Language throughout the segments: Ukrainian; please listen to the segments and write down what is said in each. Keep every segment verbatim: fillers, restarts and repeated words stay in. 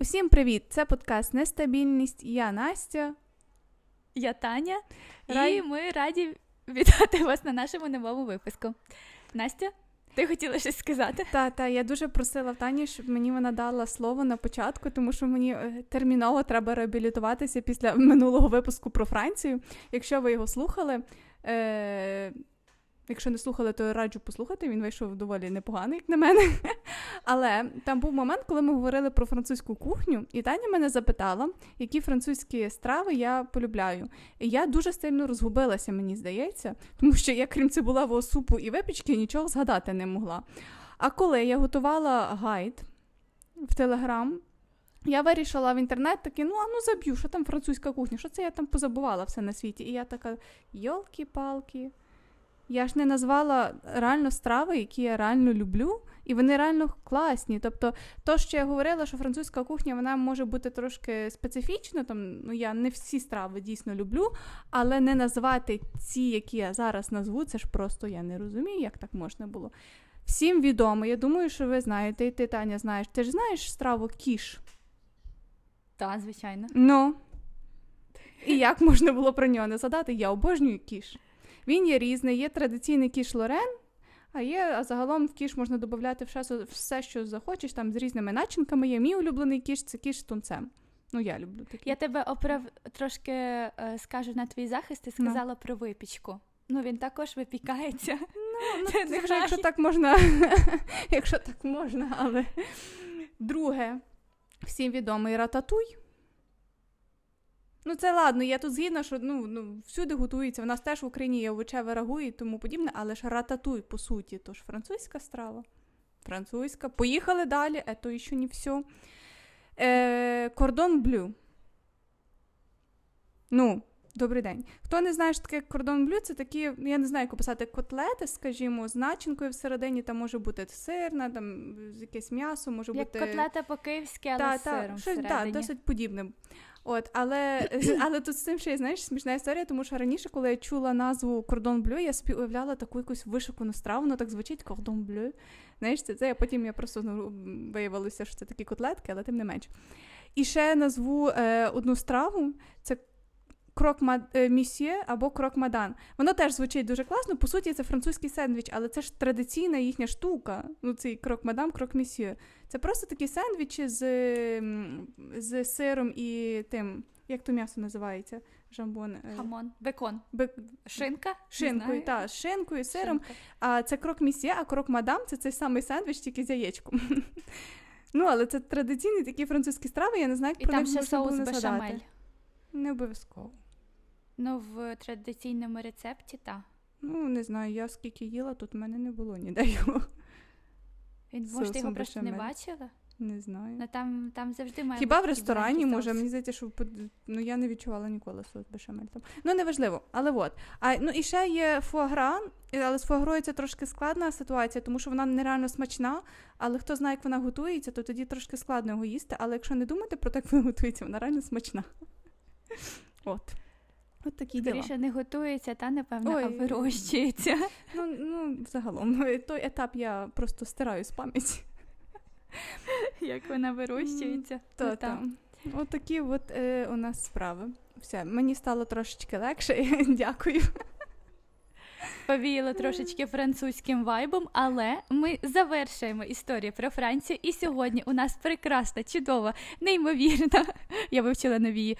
Усім привіт! Це подкаст «Нестабільність». Я Настя. Я Таня. Рад... І ми раді вітати вас на нашому новому випуску. Настя, ти хотіла щось сказати? Та, та, я дуже просила Тані, щоб мені вона дала слово на початку, тому що мені терміново треба реабілітуватися після минулого випуску про Францію. Якщо ви його слухали... Е... Якщо не слухали, то раджу послухати, він вийшов доволі непоганий, як на мене. Але там був момент, коли ми говорили про французьку кухню, і Таня мене запитала, які французькі страви я полюбляю. І я дуже сильно розгубилася, мені здається, тому що я, крім цибулевого супу і випічки, нічого згадати не могла. А коли я готувала гайд в Телеграм, я вирішила в інтернет таки, ну, а ну заб'ю, що там французька кухня, що це я там позабувала все на світі. І я така, йолки-палки... Я ж не назвала реально страви, які я реально люблю, і вони реально класні. Тобто, то, що я говорила, що французька кухня, вона може бути трошки специфічна, там, ну, я не всі страви дійсно люблю, але не назвати ці, які я зараз назву, це ж просто я не розумію, як так можна було. Всім відомо, я думаю, що ви знаєте, і ти, Таня, знаєш. Ти ж знаєш страву кіш? Так, звичайно. Ну, і як можна було про нього не згадати? Я обожнюю кіш. Він є різний, є традиційний кіш лорен, а є, а загалом в кіш можна додати все, що захочеш, там з різними начинками є. Мій улюблений кіш – це кіш з тунцем. Ну, я люблю такий. Я тебе оправ... трошки е, скажу на твій захист, ти сказала no. про випічку. Ну, він також випікається. No, ну, це не вже, якщо так можна, якщо так можна, але... Друге, всім відомий рататуй. Ну, це ладно, я тут згідна, що ну, ну, всюди готується, в нас теж в Україні є овочеве рагу і тому подібне, але ж рататуй, по суті, то ж французька страва, французька. Поїхали далі, а то ще не все. Е, кордон блю. Ну, добрий день. Хто не знає, що таке кордон блю, це такі, я не знаю, як описати, котлети, скажімо, з начинкою всередині, там може бути сирна, там якесь м'ясо, може як бути... Як котлета по-київськи, але та, з сиром та, всередині. Так, досить подібне. От, але, але тут з цим ще, знаєш, смішна історія, тому що раніше, коли я чула назву «Кордон блю», я собі уявляла таку якусь вишукану страву, воно так звучить «Кордон блю». Знаєш, це, це я потім я просто ну, виявилося, що це такі котлетки, але тим не менш. І ще назву е, одну страву, це крокмісьє або крокмадам. Воно теж звучить дуже класно, по суті, це французький сендвіч, але це ж традиційна їхня штука, ну цей крокмадам, крокмісьє. Це просто такі сендвічі з, з сиром і тим, як то м'ясо називається? Жамбон. Хамон. Бекон. Бек... Шинка? Шинкою, так, з шинкою, сиром. Шинка. А це крокмісьє, а крокмадам – це цей самий сендвіч, тільки з яєчком. Ну, але це традиційні такі французькі страви, я не знаю, як про них можна було не згадати. І там ще соус бешамель. Не обов'язково. Ну, в традиційному рецепті, так. Ну, не знаю, я скільки їла, тут в мене не було ніде його. Він, може, ти його просто не бачила? Не знаю. Ну, там, там завжди має... Хіба в ресторані, може, мені здається, що... Ну, я не відчувала ніколи соус бешамель там. Ну, неважливо, але от. А, ну, і ще є фуагра, але з фуагрою це трошки складна ситуація, тому що вона нереально смачна, але хто знає, як вона готується, то тоді трошки складно його їсти, але якщо не думати про те, як вона готується, вона реально смачна. От. От такі діла. Скоріше не готується, та, напевно, Ой. а вирощується. Ну, ну, загалом, той етап я просто стираю з пам'яті. Як вона вирощується. Та, та. От такі от е, у нас справи. Все, мені стало трошечки легше, дякую. Повіяло трошечки французьким вайбом, але ми завершуємо історію про Францію. І сьогодні у нас прекрасна, чудова, неймовірна, я вивчила нові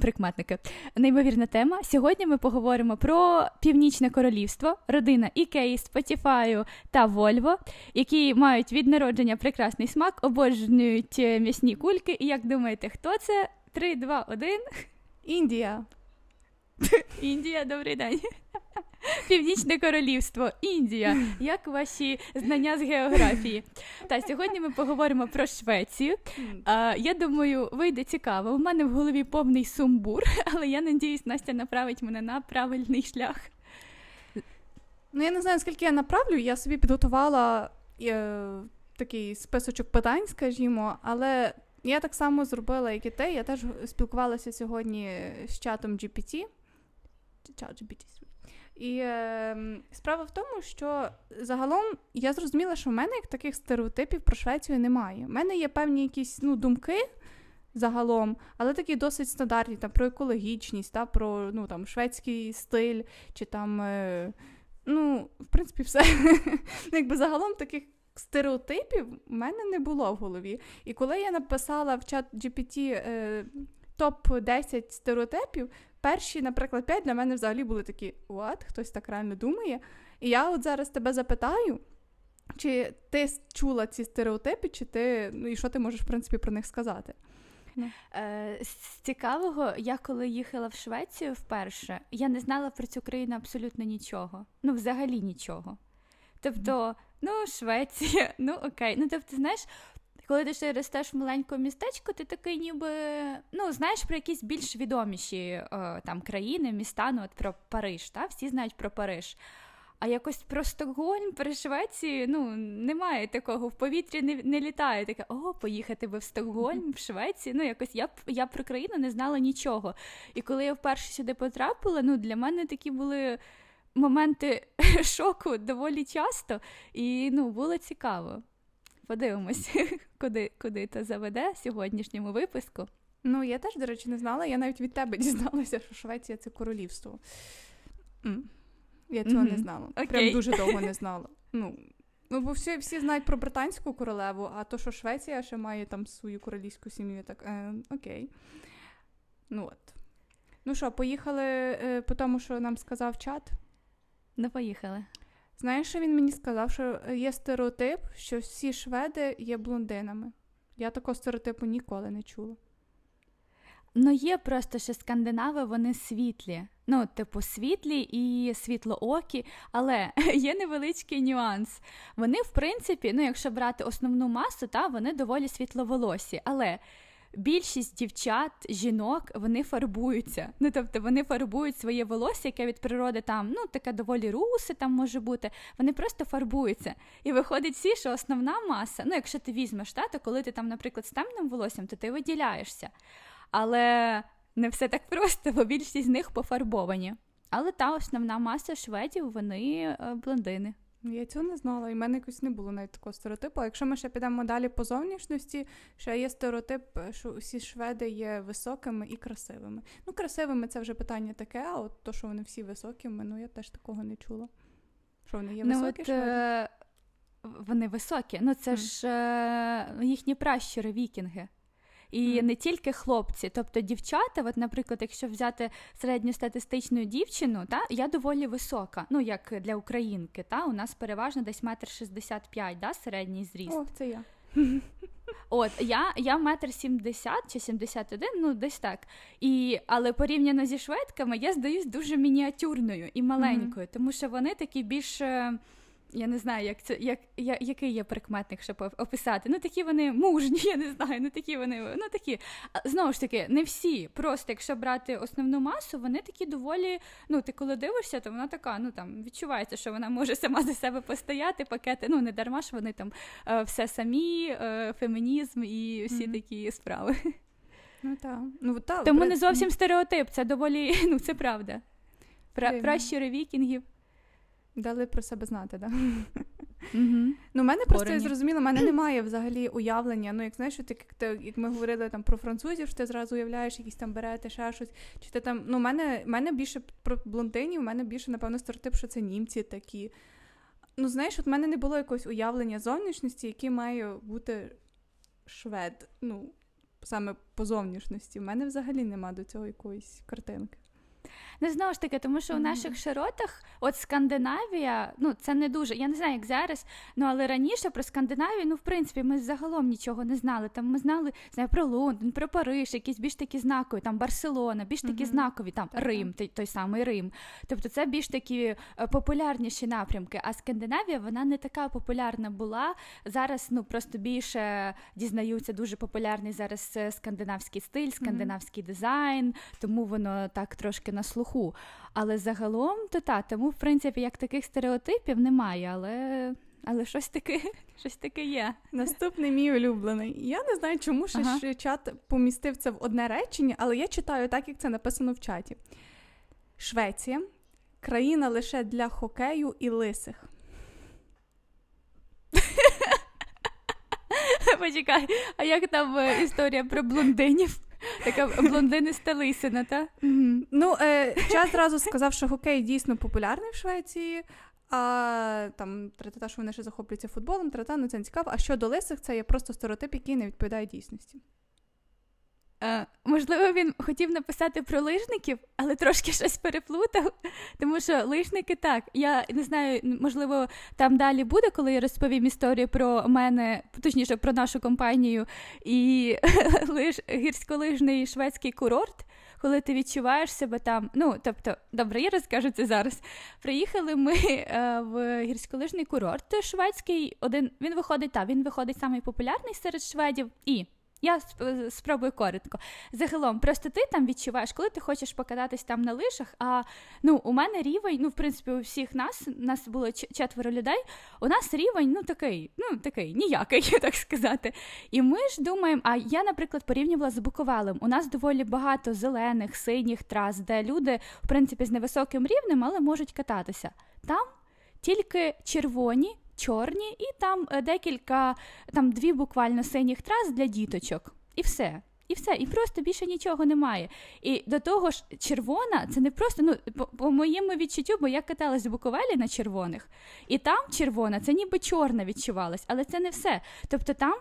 прикметники. Неймовірна тема. Сьогодні ми поговоримо про Північне Королівство, родина Ікеї, Спотіфаю та Вольво, які мають від народження прекрасний смак, обожнюють м'ясні кульки. І як думаєте, хто це? Три, два, один. Індія. Індія, добрий день. Північне Королівство, Індія. Як ваші знання з географії? Та сьогодні ми поговоримо про Швецію. А, я думаю, вийде цікаво. У мене в голові повний сумбур, але я надіюсь, Настя направить мене на правильний шлях. Ну, я не знаю, скільки я направлю. Я собі підготувала е, такий списочок питань, скажімо, але я так само зробила, як і те. Я теж спілкувалася сьогодні з чатом джі пі ті. ChatGPT. І е, справа в тому, що загалом я зрозуміла, що в мене як таких стереотипів про Швецію немає. У мене є певні якісь ну, думки загалом, але такі досить стандартні, там, про екологічність, та, про ну, там, шведський стиль, чи там, е, ну, в принципі, все. Якби загалом таких стереотипів в мене не було в голові. І коли я написала в чат джі пі ті е, топ десять стереотипів, перші, наприклад, п'ять для мене взагалі були такі, what, хтось так реально думає. І я от зараз тебе запитаю, чи ти чула ці стереотипи, чи ти, ну і що ти можеш, в принципі, про них сказати? З цікавого, я коли їхала в Швецію вперше, я не знала про цю країну абсолютно нічого. Ну, взагалі нічого. Тобто, ну, Швеція, ну, окей. Ну, тобто, знаєш, коли ти ще ростеш в маленькому містечку, ти такий ніби, ну, знаєш про якісь більш відоміші о, там країни, міста, ну, от про Париж, та? Всі знають про Париж. А якось про Стокгольм, про Швецію, ну, немає такого, в повітрі не, не літає. Таке, о, поїхати би в Стокгольм, в Швецію, ну, якось я, я про країну не знала нічого. І коли я вперше сюди потрапила, ну, для мене такі були моменти шоку доволі часто, і, ну, було цікаво. Подивимось, куди, куди це заведе в сьогоднішньому випуску. Ну, я теж, до речі, не знала. Я навіть від тебе дізналася, що Швеція – це королівство. Mm. Я цього mm-hmm. не знала. Okay. Прям дуже довго не знала. Ну, ну бо всі, всі знають про британську королеву, а то, що Швеція ще має там свою королівську сім'ю, так, е, окей. Ну, от. Ну що, поїхали е, по тому, що нам сказав чат? Ну, поїхали. Знаєш, що він мені сказав, що є стереотип, що всі шведи є блондинами. Я такого стереотипу ніколи не чула. Ну, є просто, що скандинави, вони світлі. Ну, типу, світлі і світлоокі, але є невеличкий нюанс. Вони, в принципі, ну, якщо брати основну масу, та, вони доволі світловолосі, але... Більшість дівчат, жінок, вони фарбуються. Ну, тобто, вони фарбують своє волосся, яке від природи там, ну, таке доволі русе там може бути. Вони просто фарбуються. І виходить всі, що основна маса, ну, якщо ти візьмеш, та, то коли ти там, наприклад, з темним волоссям, то ти виділяєшся. Але не все так просто, бо більшість з них пофарбовані. Але та основна маса шведів, вони блондини. Я цього не знала, і в мене якось не було навіть такого стереотипу. А якщо ми ще підемо далі по зовнішності, ще є стереотип, що всі шведи є високими і красивими. Ну, красивими – це вже питання таке, а от то, що вони всі високими, ну, я теж такого не чула. Що вони є високі, ну, от, шведи? Вони високі. Ну, це mm. ж їхні пращури, вікінги. І mm. не тільки хлопці, тобто дівчата, от, наприклад, якщо взяти середньостатистичну дівчину, та, я доволі висока, ну, як для українки, та, у нас переважно десь метр шістдесят п'ять, да, середній зріст. О, це я. От, я, я метр сімдесят чи сімдесят один, ну, десь так. І, але порівняно зі шведками я здаюсь дуже мініатюрною і маленькою, mm-hmm. тому що вони такі більш... Я не знаю, як це, як, я, який є прикметник, щоб описати. Ну, такі вони мужні, я не знаю, ну, такі вони, ну, такі. Знову ж таки, не всі, просто, якщо брати основну масу, вони такі доволі, ну, ти коли дивишся, то вона така, ну, там, відчувається, що вона може сама за себе постояти, пакети, ну, не дарма ж вони там все самі, фемінізм і всі mm-hmm. такі справи. Ну, так. Ну, та, тому при... не зовсім стереотип, це доволі, ну, це правда. Пра, пращури вікінгів. Дали про себе знати, так? Да? Mm-hmm. Ну, в мене просто, Корені. Я зрозуміла, в мене немає взагалі уявлення. Ну, як знаєш, що ти, як, ти, як ми говорили там, про французів, що ти зразу уявляєш, якісь там берети, ще щось. Чи ти там, ну, в мене, в мене більше про блондинів, в мене більше, напевно, стереотип, що це німці такі. Ну, знаєш, от в мене не було якогось уявлення зовнішності, яке має бути швед. Ну, саме по зовнішності. В мене взагалі нема до цього якоїсь картинки. Ну, знову ж таки, тому що mm-hmm. у наших широтах, от Скандинавія, ну, це не дуже, я не знаю, як зараз, ну, але раніше про Скандинавію, ну, в принципі, ми загалом нічого не знали. Там ми знали, знаю, про Лондон, про Париж, якісь більш такі знакові, там, Барселона, більш такі mm-hmm. знакові, там, так, Рим, той, той самий Рим. Тобто це більш такі популярніші напрямки, а Скандинавія, вона не така популярна була. Зараз, ну, просто більше дізнаються, дуже популярний зараз скандинавський стиль, скандинавський mm-hmm. дизайн, тому воно так трошки на слуху. Але загалом, то та, тому, в принципі, як таких стереотипів немає, але, але щось таке, щось таке є. Наступний мій улюблений. Я не знаю, чому ще ага. чат помістив це в одне речення, але я читаю так, як це написано в чаті. Швеція Країна лише для хокею і лисих. Почекай, а як там історія про блондинів? Така блондиниста лисина, так? Mm-hmm. Ну, е, час зразу сказав, що хокей дійсно популярний в Швеції, а там третата, що вони ще захоплюються футболом, третата, ну це не цікаво. А щодо лисих, це є просто стереотип, який не відповідає дійсності. Е, можливо, він хотів написати про лижників, але трошки щось переплутав, тому що лижники так, я не знаю, можливо, там далі буде, коли я розповім історію про мене, точніше, про нашу компанію і лиж, гірськолижний шведський курорт, коли ти відчуваєш себе там, ну, тобто, добре, я розкажу це зараз. Приїхали ми е, в гірськолижний курорт шведський, один, він виходить, так, він виходить самий популярний серед шведів і... Я спробую коротко. Загалом, просто ти там відчуваєш, коли ти хочеш покататись там на лижах, а, ну, у мене рівень, ну, в принципі, у всіх нас, нас було четверо людей, у нас рівень, ну, такий, ну, такий, ніякий, так сказати. І ми ж думаємо, а я, наприклад, порівнювала з Буковелем. У нас доволі багато зелених, синіх трас, де люди, в принципі, з невисоким рівнем, але можуть кататися. Там тільки червоні, чорні, і там декілька, там дві буквально синіх трас для діточок. І все. І все. І просто більше нічого немає. І до того ж, червона, це не просто, ну, по, по моєму відчуттю, бо я каталась в Буковелі на червоних, і там червона, це ніби чорна відчувалась, але це не все. Тобто там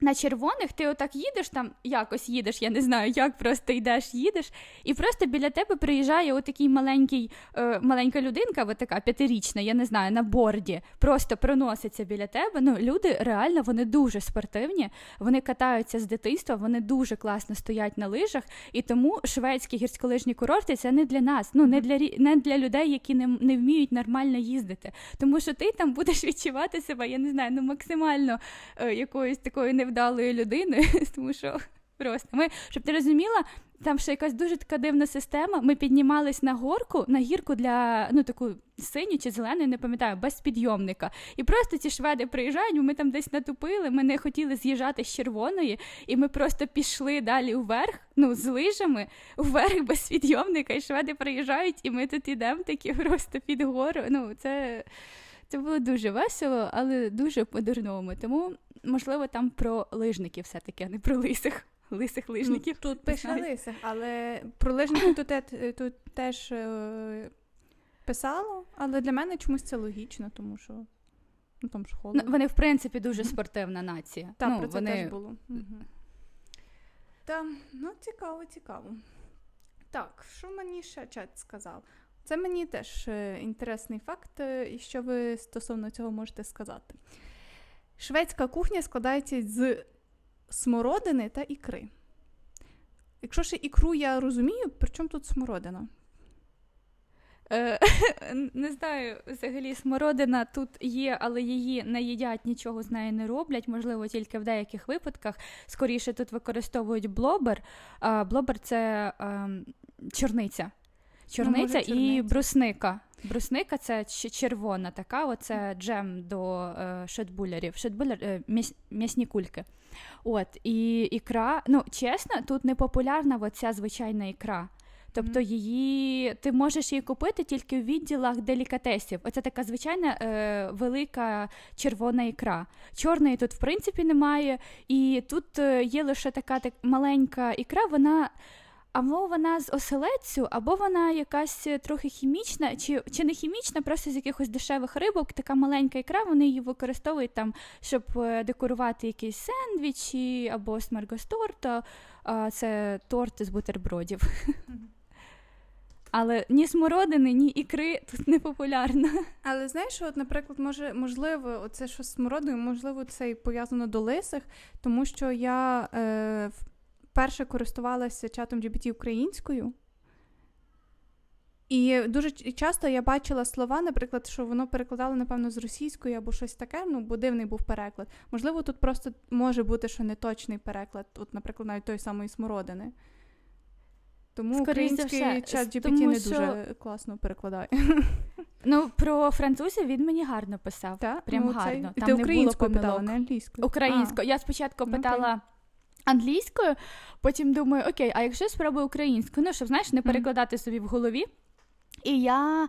на червоних ти отак їдеш, там якось їдеш, я не знаю, як просто йдеш, їдеш, і просто біля тебе приїжджає отакий маленький, е, маленька людинка, отака п'ятирічна, я не знаю, на борді, просто проноситься біля тебе. Ну, люди реально, вони дуже спортивні, вони катаються з дитинства, вони дуже класно стоять на лижах, і тому шведські гірськолижні курорти – це не для нас, ну, не для, не для людей, які не, не вміють нормально їздити. Тому що ти там будеш відчувати себе, я не знаю, ну, максимально е, якоюсь такою невдачою, вдалої людини, тому що просто. Ми, щоб ти розуміла, там ще якась дуже така дивна система. Ми піднімались на горку, на гірку для, ну, таку синю чи зелену, не пам'ятаю, без підйомника. І просто ці шведи приїжджають, ми там десь натупили, ми не хотіли з'їжджати з червоної, і ми просто пішли далі вверх, ну, з лижами, вверх без підйомника, і шведи приїжджають, і ми тут ідемо такі просто під гору. Ну, це... Це було дуже весело, але дуже по-дурному. Тому, можливо, там про лижників все-таки, а не про лисих. Лисих лижників. Ну, тут пише лисих, але про лижників тут, тут теж е- писало. Але для мене чомусь це логічно, тому що, ну, там ж холодно. Ну, вони, в принципі, дуже спортивна нація. Так, ну, про це вони... теж було. Угу. Так, ну, цікаво, цікаво. Так, що мені ще чат сказав? Це мені теж інтересний факт, і що ви стосовно цього можете сказати. Шведська кухня складається з смородини та ікри. Якщо ще ікру я розумію, при чому тут смородина? Не знаю, взагалі смородина тут є, але її не їдять, нічого з нею не роблять, можливо, тільки в деяких випадках. Скоріше тут використовують блобер. Блобер – це чорниця. Чорниця, ну, і брусника. Брусника – це червона така, оце джем до е, шотбулерів, шьотбуллар, е, м'ясні кульки. От, і ікра, ну, чесно, тут не популярна оця звичайна ікра. Тобто її, ти можеш її купити тільки в відділах делікатесів. Оце така звичайна е, велика червона ікра. Чорної тут, в принципі, немає, і тут є лише така так, маленька ікра, вона... або вона з оселедцю, або вона якась трохи хімічна, чи, чи не хімічна, просто з якихось дешевих рибок, така маленька ікра, вони її використовують там, щоб декорувати якісь сендвічі, або смьоргостарта, це торт з бутербродів. Mm-hmm. Але ні смородини, ні ікри тут не популярно. Але знаєш, от, наприклад, може, можливо, оце що з смородиною, можливо, це і пов'язано до лисих, тому що я е, перше користувалася чатом джі пі ті українською. І дуже часто я бачила слова, наприклад, що воно перекладало, напевно, з російської або щось таке, ну, бо дивний був переклад. Можливо, тут просто може бути, що неточний переклад, от, наприклад, навіть тої самої смородини. Тому скоріше український чат джі пі ті тому, не що... дуже класно перекладає. Ну, про французів він мені гарно писав. Так? Прям ну, гарно. Це... Там ти не українською було питала, не англійською? Українською. Я спочатку питала... англійською, потім думаю, окей, а якщо спробую українською, ну, щоб, знаєш, не перекладати собі в голові, І я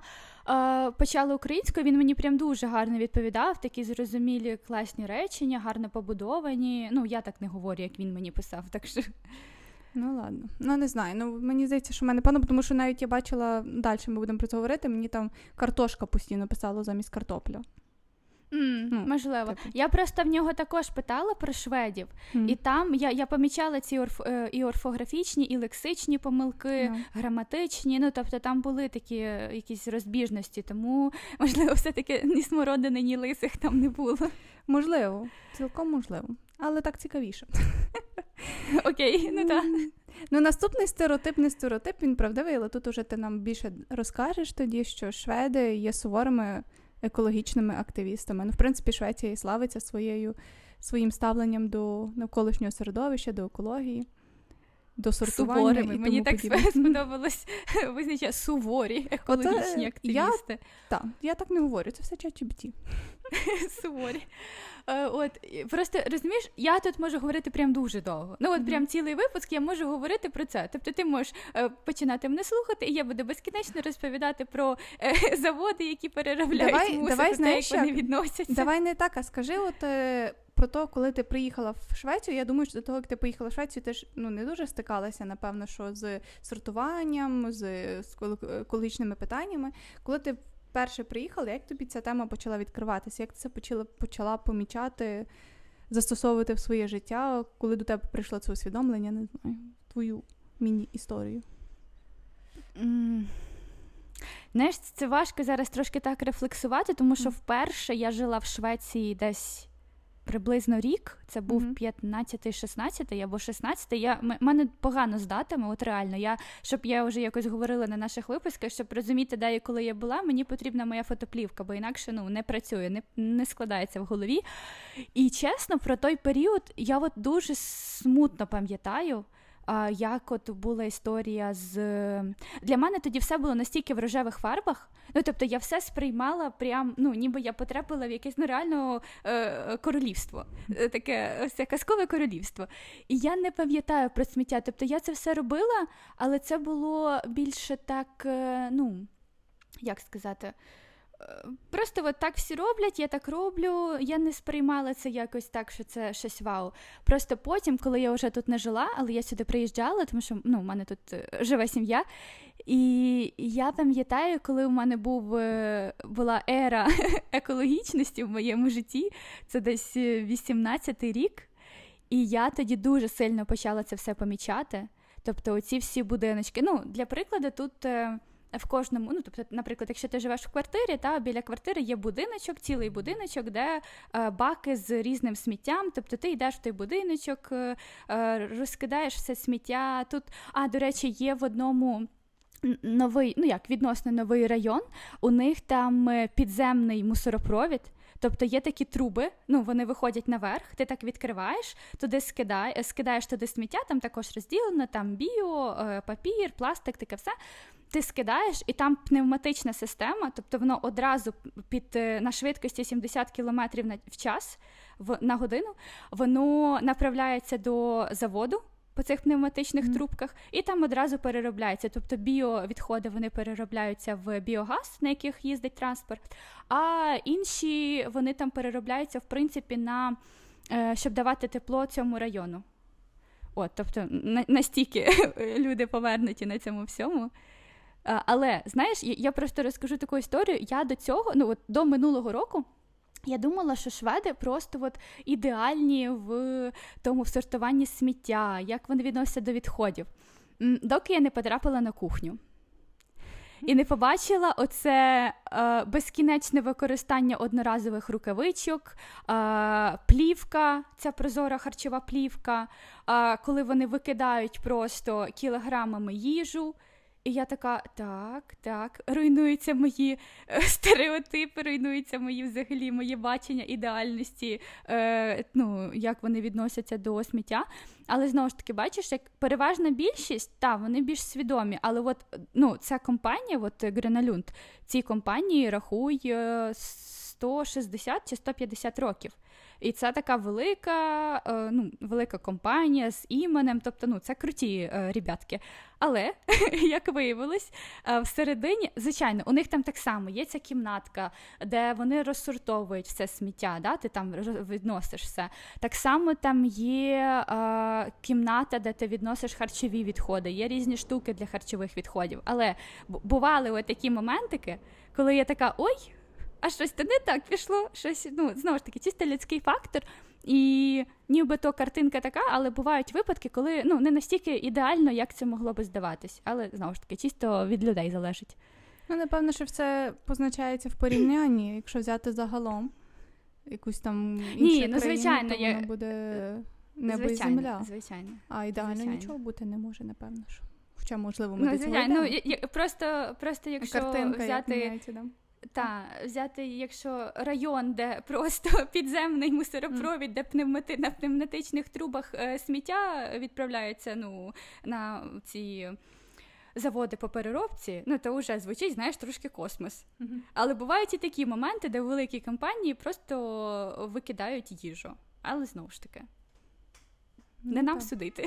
е, почала українською, він мені прям дуже гарно відповідав, такі зрозумілі класні речення, гарно побудовані. Ну, я так не говорю, як він мені писав, так що... Ну, ладно. Ну, не знаю. Ну, мені здається, що в мене пану, тому що навіть я бачила, далі ми будемо про це говорити, мені там картошка постійно писала замість картопля. Mm, ну, можливо. Типу. Я просто в нього також питала про шведів, mm. і там я, я помічала ці орф, і орфографічні, і лексичні помилки, yeah. граматичні, ну, тобто там були такі якісь розбіжності, тому, можливо, все-таки ні смородини, ні лисих там не було. Можливо, цілком можливо, але так цікавіше. Окей, ну так. Ну, наступний стереотип, не стереотип, він правдивий, але тут уже ти нам більше розкажеш тоді, що шведи є суворими екологічними активістами. Ну, в принципі, Швеція і славиться своєю, своїм ставленням до навколишнього середовища, до екології, до сортування. Суворими. І тому мені так сподобалось визначення суворі екологічні Оце активісти. Так, я так не говорю, це все ChatGPT. Суворі. От, просто, розумієш, я тут можу говорити прям дуже довго. Ну, от прям цілий випуск я можу говорити про це. Тобто ти можеш починати мене слухати, і я буду безкінечно розповідати про заводи, які переробляють давай, мусор, давай, те, знаєш, як вони відносяться. Давай не так, а скажи, от... Про те, коли ти приїхала в Швецію, я думаю, що до того, як ти поїхала в Швецію, ти ж ну, не дуже стикалася, напевно, що з сортуванням, з екологічними питаннями. Коли ти вперше приїхала, як тобі ця тема почала відкриватися? Як ти це почала, почала помічати, застосовувати в своє життя? Коли до тебе прийшло це усвідомлення, не знаю, твою міні-історію? Mm. Знаєш, це важко зараз трошки так рефлексувати, тому що вперше я жила в Швеції десь... приблизно рік, це був п'ятнадцятий-шістнадцятий або шістнадцятий, я, м- мене погано з датами, от реально, я, щоб я вже якось говорила на наших випусках, щоб розуміти, де і коли я була, мені потрібна моя фотоплівка, бо інакше, ну, не працює, не, не складається в голові. І чесно, про той період я от дуже смутно пам'ятаю, як от була історія з... Для мене тоді все було настільки в рожевих фарбах, ну, тобто я все сприймала прям, ну, ніби я потрапила в якесь, ну, реально е- королівство, таке все казкове королівство. І я не пам'ятаю про сміття, тобто я це все робила, але це було більше так, е- ну, як сказати... Просто от так всі роблять, я так роблю, я не сприймала це якось так, що це щось вау. Просто потім, коли я вже тут не жила, але я сюди приїжджала, тому що, ну, в мене тут живе сім'я, і я пам'ятаю, коли у мене був, була ера екологічності в моєму житті, це десь вісімнадцятий рік, і я тоді дуже сильно почала це все помічати. Тобто оці всі будиночки, ну, для прикладу, тут... В кожному, ну, тобто, наприклад, якщо ти живеш в квартирі, та біля квартири є будиночок, цілий будиночок, де е, баки з різним сміттям, тобто ти йдеш в той будиночок, е, розкидаєш все сміття. Тут, а, до речі, є в одному новий, ну як, відносно новий район, у них там підземний мусоропровід. Тобто є такі труби, ну, вони виходять наверх, ти так відкриваєш, туди скидаєш, скидаєш туди сміття, там також розділено, там біо, папір, пластик, таке все. Ти скидаєш, і там пневматична система, тобто воно одразу під, на швидкості сімдесят кілометрів в час, в, на годину, воно направляється до заводу по цих пневматичних mm. трубках, і там одразу переробляється. Тобто біовідходи, вони переробляються в біогаз, на яких їздить транспорт, а інші, вони там переробляються, в принципі, на, щоб давати тепло цьому району. От, тобто настільки люди повернуті на цьому всьому. Але, знаєш, я просто розкажу таку історію. Я до цього, ну, от до минулого року, я думала, що шведи просто от ідеальні в тому в сортуванні сміття, як вони відносяться до відходів. Доки я не потрапила на кухню. І не побачила оце е, безкінечне використання одноразових рукавичок, е, плівка, ця прозора харчова плівка, е, коли вони викидають просто кілограмами їжу. І я така, так, так, руйнуються мої стереотипи, руйнуються мої взагалі, моє бачення ідеальності, е, ну, як вони відносяться до сміття. Але, знову ж таки, бачиш, як переважна більшість, та, вони більш свідомі, але от, ну, ця компанія, от Греналюнд, цій компанії рахує сто шістдесят чи сто п'ятдесят років. І це така велика, е, ну, велика компанія з іменем, тобто, ну, це круті е, ребятки. Але, як виявилось, е, всередині, звичайно, у них там так само є ця кімнатка, де вони розсортовують все сміття, да? Ти там відносиш все. Так само там є е, кімната, де ти відносиш харчові відходи, є різні штуки для харчових відходів. Але бували от такі моментики, коли я така, ой, а щось то не так пішло, щось, ну, знову ж таки, чисто людський фактор, і ніби то картинка така, але бувають випадки, коли, ну, не настільки ідеально, як це могло би здаватись, але, знову ж таки, чисто від людей залежить. Ну, напевно, що все позначається в порівнянні, якщо взяти загалом якусь там іншу Ні, країну, ну, звичайно, то воно буде небо і земля. Звичайно. А ідеально звичайно. Нічого бути не може, напевно, що. Хоча, можливо, ми ну, до цього йдемо. Ну, я, просто, просто, якщо картинка, взяти... Як Та, взяти, якщо район, де просто підземний мусоропровід, де пневмати, на пневматичних трубах е, сміття відправляється, ну, на ці заводи по переробці, ну, то вже звучить, знаєш, трошки космос. Mm-hmm. Але бувають і такі моменти, де великі компанії просто викидають їжу. Але, знову ж таки, ну, не нам так судити.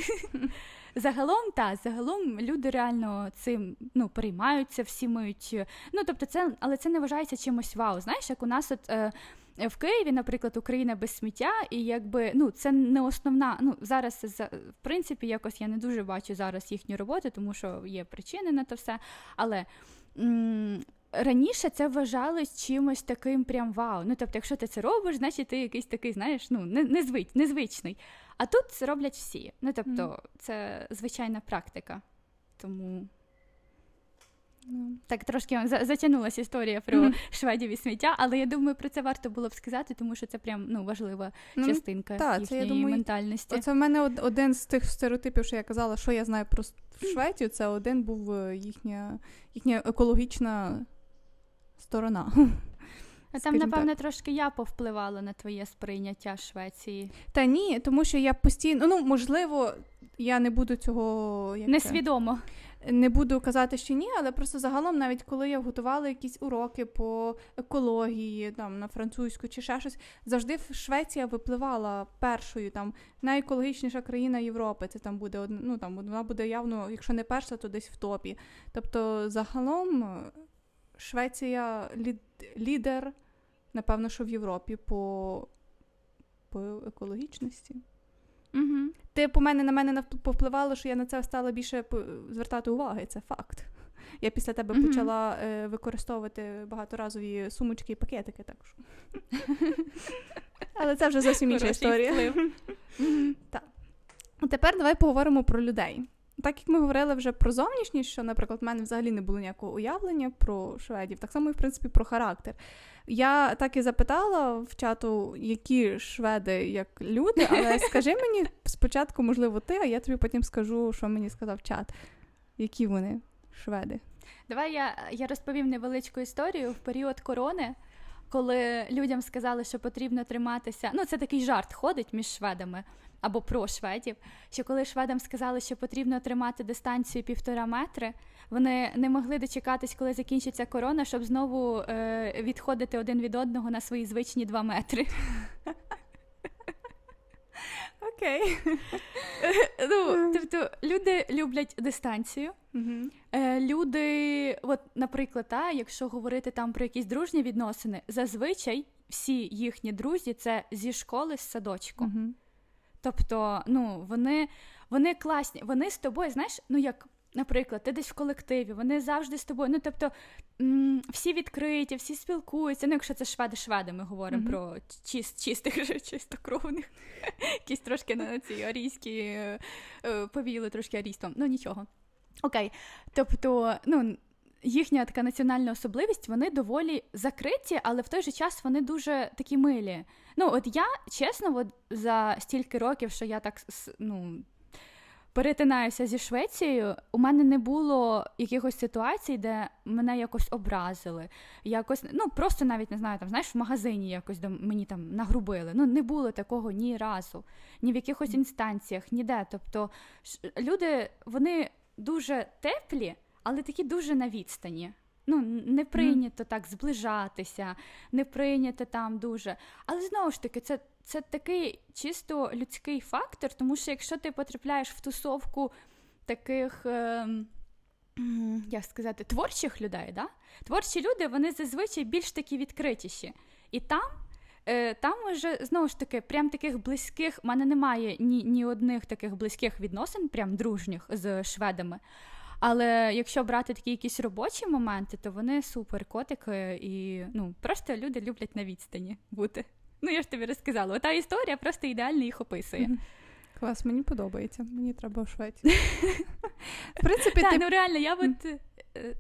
Загалом, та, загалом люди реально цим, ну, переймаються, всі миють. Ну, тобто це, але це не вважається чимось вау. Знаєш, як у нас от е, в Києві, наприклад, Україна без сміття, і якби, ну, це не основна, ну, зараз, в принципі, якось я не дуже бачу зараз їхню роботу, тому що є причини на то все, але... М- Раніше це вважалось чимось таким прям вау. Ну, тобто, якщо ти це робиш, значить ти якийсь такий, знаєш, ну, незвич, незвичний. А тут це роблять всі. Ну, тобто, mm. це звичайна практика. Тому... Mm. Так трошки затягнулася історія про mm. шведів і сміття, але я думаю, про це варто було б сказати, тому що це прям, ну, важлива mm. частинка та, їхньої це, думаю, ментальності. Це в мене один з тих стереотипів, що я казала, що я знаю про Швецію, це один був їхня, їхня екологічна сторона. А там, Скажем напевне, так. трошки я повпливала на твоє сприйняття Швеції. Та ні, тому що я постійно, ну, можливо, я не буду цього... Як Несвідомо. Це, не буду казати, що ні, але просто загалом, навіть коли я готувала якісь уроки по екології, там, на французьку чи ще щось, завжди Швеція випливала першою, там, найекологічніша країна Європи. Це там буде, ну, там, вона буде явно, якщо не перша, то десь в топі. Тобто, загалом... Швеція лідер, напевно, що в Європі по, по екологічності. Угу. Ти по мене, на мене повпливало, що я на це стала більше звертати уваги, це факт. Я після тебе угу. почала е, використовувати багаторазові сумочки і пакетики також. Але це вже зовсім інша історія. Так. А тепер давай поговоримо про людей. Так як ми говорили вже про зовнішність, що, наприклад, в мене взагалі не було ніякого уявлення про шведів, так само і, в принципі, про характер. Я так і запитала в чату, які шведи як люди, але скажи мені спочатку, можливо, ти, а я тобі потім скажу, що мені сказав чат. Які вони шведи? Давай я, я розповім невеличку історію. В період корони, коли людям сказали, що потрібно триматися, ну, це такий жарт ходить між шведами, або про шведів, що коли шведам сказали, що потрібно тримати дистанцію півтора метри, вони не могли дочекатись, коли закінчиться корона, щоб знову е- відходити один від одного на свої звичні два метри. Окей. Ну, тобто, люди люблять дистанцію. Люди, от, наприклад, та, якщо говорити там про якісь дружні відносини, зазвичай всі їхні друзі – це зі школи, з садочку. Тобто, ну, вони, вони класні, вони з тобою, знаєш, ну, як, наприклад, ти десь в колективі, вони завжди з тобою, ну, тобто, м- всі відкриті, всі спілкуються, ну, якщо це шведи-шведи, ми говоримо mm-hmm. про чист, чистих, чистокровних, якісь трошки на ці арійські, повіяли трошки арійством, ну, нічого. Окей, тобто, ну, їхня така національна особливість, вони доволі закриті, але в той же час вони дуже такі милі. Ну, от я, чесно, от за стільки років, що я так, ну, перетинаюся зі Швецією, у мене не було якихось ситуацій, де мене якось образили. Якось, ну, просто навіть, не знаю, там, знаєш, в магазині якось до мені там нагрубили. Ну, не було такого ні разу, ні в якихось інстанціях, ніде. Тобто, люди, вони дуже теплі, але такі дуже на відстані. Ну, не прийнято mm. так зближатися, не прийнято там дуже. Але, знову ж таки, це, це такий чисто людський фактор, тому що якщо ти потрапляєш в тусовку таких, е, як сказати, творчих людей, да? Творчі люди, вони зазвичай більш такі відкритіші. І там, е, там уже, знову ж таки, прям таких близьких, в мене немає ні, ні одних таких близьких відносин, прям дружніх з шведами. Але якщо брати такі якісь робочі моменти, то вони супер котики і, ну, просто люди люблять на відстані бути. Ну, я ж тобі розказала, ота історія просто ідеально їх описує. Mm-hmm. Клас, мені подобається, мені треба у Швеції. В принципі, так, ти... ну реально, я от,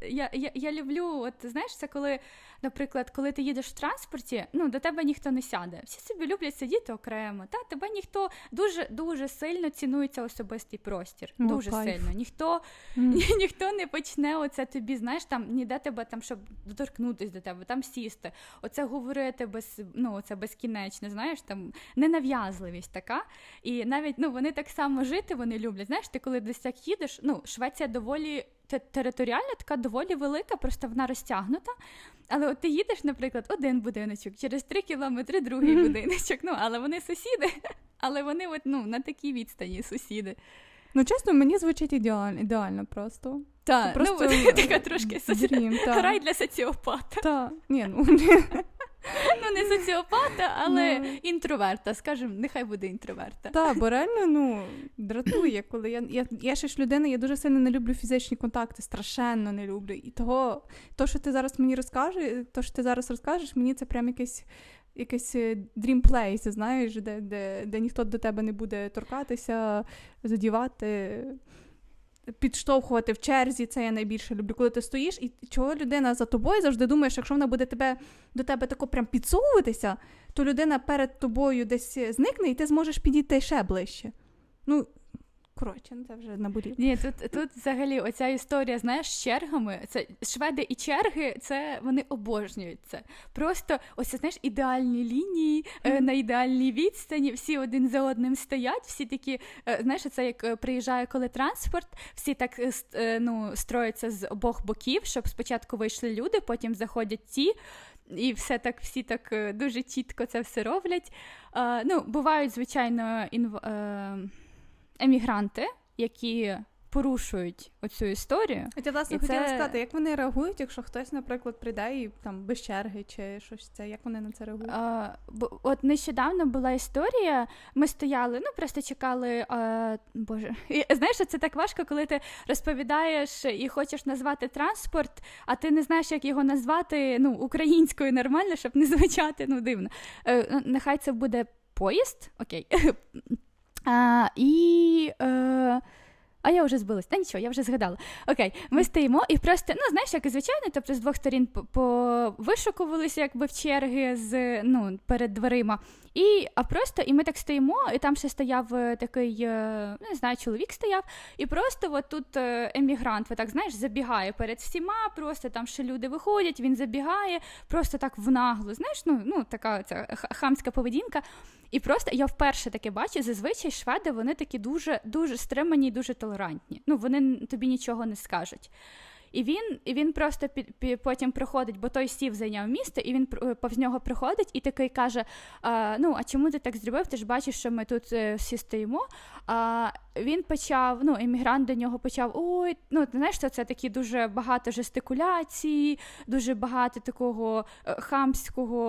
я, я, я люблю, от, знаєш, це коли, наприклад, коли ти їдеш в транспорті, ну, до тебе ніхто не сяде, всі собі люблять сидіти окремо, та, тебе ніхто, дуже-дуже сильно цінується особистий простір, oh, дуже кайф. Сильно, ніхто, mm. ніхто не почне оце тобі, знаєш, там, ніде тебе, там, щоб доторкнутися до тебе, там, сісти, оце говорити без, ну, оце безкінечно, знаєш, там, ненав'язливість така, і навіть, ну, вони так само жити, вони люблять, знаєш, ти коли десь так їдеш, ну, Швеція доволі територіально така доволі велика, просто вона розтягнута, але от ти їдеш, наприклад, один будиночок, через три кілометри другий mm-hmm. будиночок, ну, але вони сусіди, але вони от, ну, на такій відстані сусіди. Ну, чесно, мені звучить ідеально, ідеально просто. Так, ну, от така трошки рай для соціопата. Так, ні, ну, ну, не соціопата, але ну, інтроверта, скажімо, нехай буде інтроверта. Так, бо реально, ну, дратує, коли я, я, я ще ж людина, я дуже сильно не люблю фізичні контакти, страшенно не люблю. І того, то, що ти зараз мені розкажеш, то, що ти зараз розкажеш, мені це прям якесь, якесь dream place, знаєш, де, де, де ніхто до тебе не буде торкатися, задівати, підштовхувати в черзі, це я найбільше люблю, коли ти стоїш, і чого людина за тобою завжди думаєш, якщо вона буде тебе, до тебе тако прям підсовуватися, то людина перед тобою десь зникне, і ти зможеш підійти ще ближче. Ну, коротше, це вже наболіло. Ні, тут, тут взагалі оця історія, знаєш, з чергами, це шведи і черги, це вони обожнюють це. Просто ось, знаєш, ідеальні лінії, mm-hmm. на ідеальній відстані, всі один за одним стоять, всі такі, знаєш, це як приїжджає коли транспорт, всі так, ну, строяться з обох боків, щоб спочатку вийшли люди, потім заходять ті, і все так, всі так дуже чітко це все роблять. Ну, бувають, звичайно, інв... емігранти, які порушують оцю історію. Хоча, власне, і хотіла це... сказати, як вони реагують, якщо хтось, наприклад, прийде і там без черги чи щось це, як вони на це реагують? А, бо, от нещодавно була історія, ми стояли, ну просто чекали, а, боже, і, знаєш, це так важко, коли ти розповідаєш і хочеш назвати транспорт, а ти не знаєш, як його назвати, ну, українською нормально, щоб не звучати, ну, дивно. А, нехай це буде поїзд, окей, А, і, е, а я вже збилась, та нічого, я вже згадала. Окей, ми стоїмо і просто, ну, знаєш, як і звичайно, тобто з двох сторін повишукувалися, якби, в черги з, ну, перед дверима. І, а просто, і ми так стоїмо, і там ще стояв такий, не знаю, чоловік стояв, і просто от тут емігрант, ви так, знаєш, забігає перед всіма, просто там ще люди виходять, він забігає, просто так внагло, знаєш, ну, ну така ця хамська поведінка. І просто, я вперше таке бачу, зазвичай шведи, вони такі дуже, дуже стримані і дуже толерантні, ну, вони тобі нічого не скажуть. І він, і він просто пі, пі, потім приходить, бо той сів зайняв місце, і він повз нього приходить і такий каже, а, ну, а чому ти так зробив, ти ж бачиш, що ми тут е, всі стоїмо. А він почав, ну, емігрант до нього почав, ой, ну, знаєш, що це такі дуже багато жестикуляцій, дуже багато такого хамського,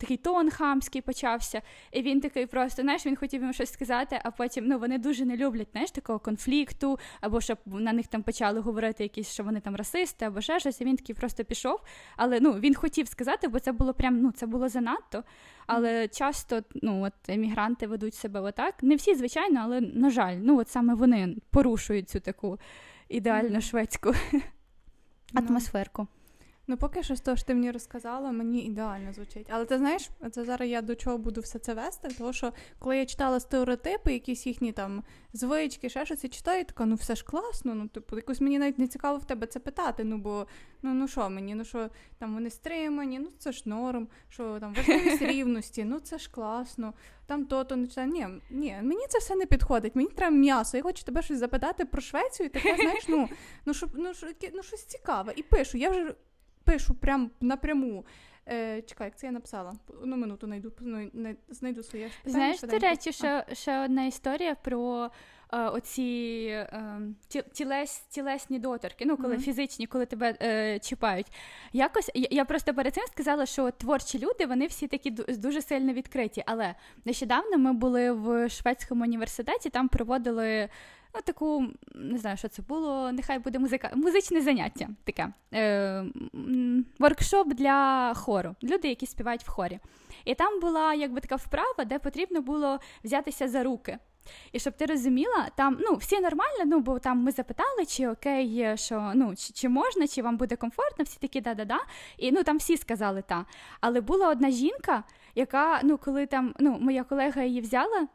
такий тон хамський почався. І він такий просто, знаєш, він хотів йому щось сказати, а потім, ну, вони дуже не люблять, знаєш, такого конфлікту, або щоб на них там почали говорити якісь, що вони там расисти або ще щось, і він такий просто пішов, але, ну, він хотів сказати, бо це було прям, ну, це було занадто, але часто, ну, от емігранти ведуть себе отак, не всі, звичайно, але, на жаль, ну, от саме вони порушують цю таку ідеально шведську mm. атмосферку. Ну, поки що з того, що ти мені розказала, мені ідеально звучить. Але ти знаєш, це зараз я до чого буду все це вести, тому що коли я читала стереотипи, якісь їхні там звички, ще щось, я читаю, я така, ну все ж класно, ну, типу, якось мені навіть не цікаво в тебе це питати, ну, бо, ну, ну що мені, ну, що там вони стримані, ну, це ж норм, що там важливість рівності, ну, це ж класно, там то-то, ну, читаю, ні, ні, мені це все не підходить, мені треба м'ясо, я хочу тебе щось запитати про Швецію, і таке, знаєш, ну, ну, щоб, ну, що, ну, щось цікаве, і пишу, я вже пишу прям напряму Е, чекай, як це я написала? Ну, минуту найду, най, знайду своє питання. Знаєш, до речі, ще, ще одна історія про е, оці е, ті, тілес, тілесні доторки, ну, коли mm-hmm. фізичні, коли тебе е, чіпають. Якось, я, я просто перед цим сказала, що творчі люди, вони всі такі дуже сильно відкриті. Але нещодавно ми були в шведському університеті, там проводили... Ну, таку, не знаю, що це було, нехай буде музика, музичне заняття, таке, е, воркшоп для хору, люди, які співають в хорі. І там була, якби, така вправа, де потрібно було взятися за руки. І щоб ти розуміла, там, ну, всі нормально, ну, бо там ми запитали, чи окей, що, ну, чи, чи можна, чи вам буде комфортно, всі такі да-да-да, і, ну, там всі сказали та. Але була одна жінка, яка, ну, коли там, ну, моя колега її взяла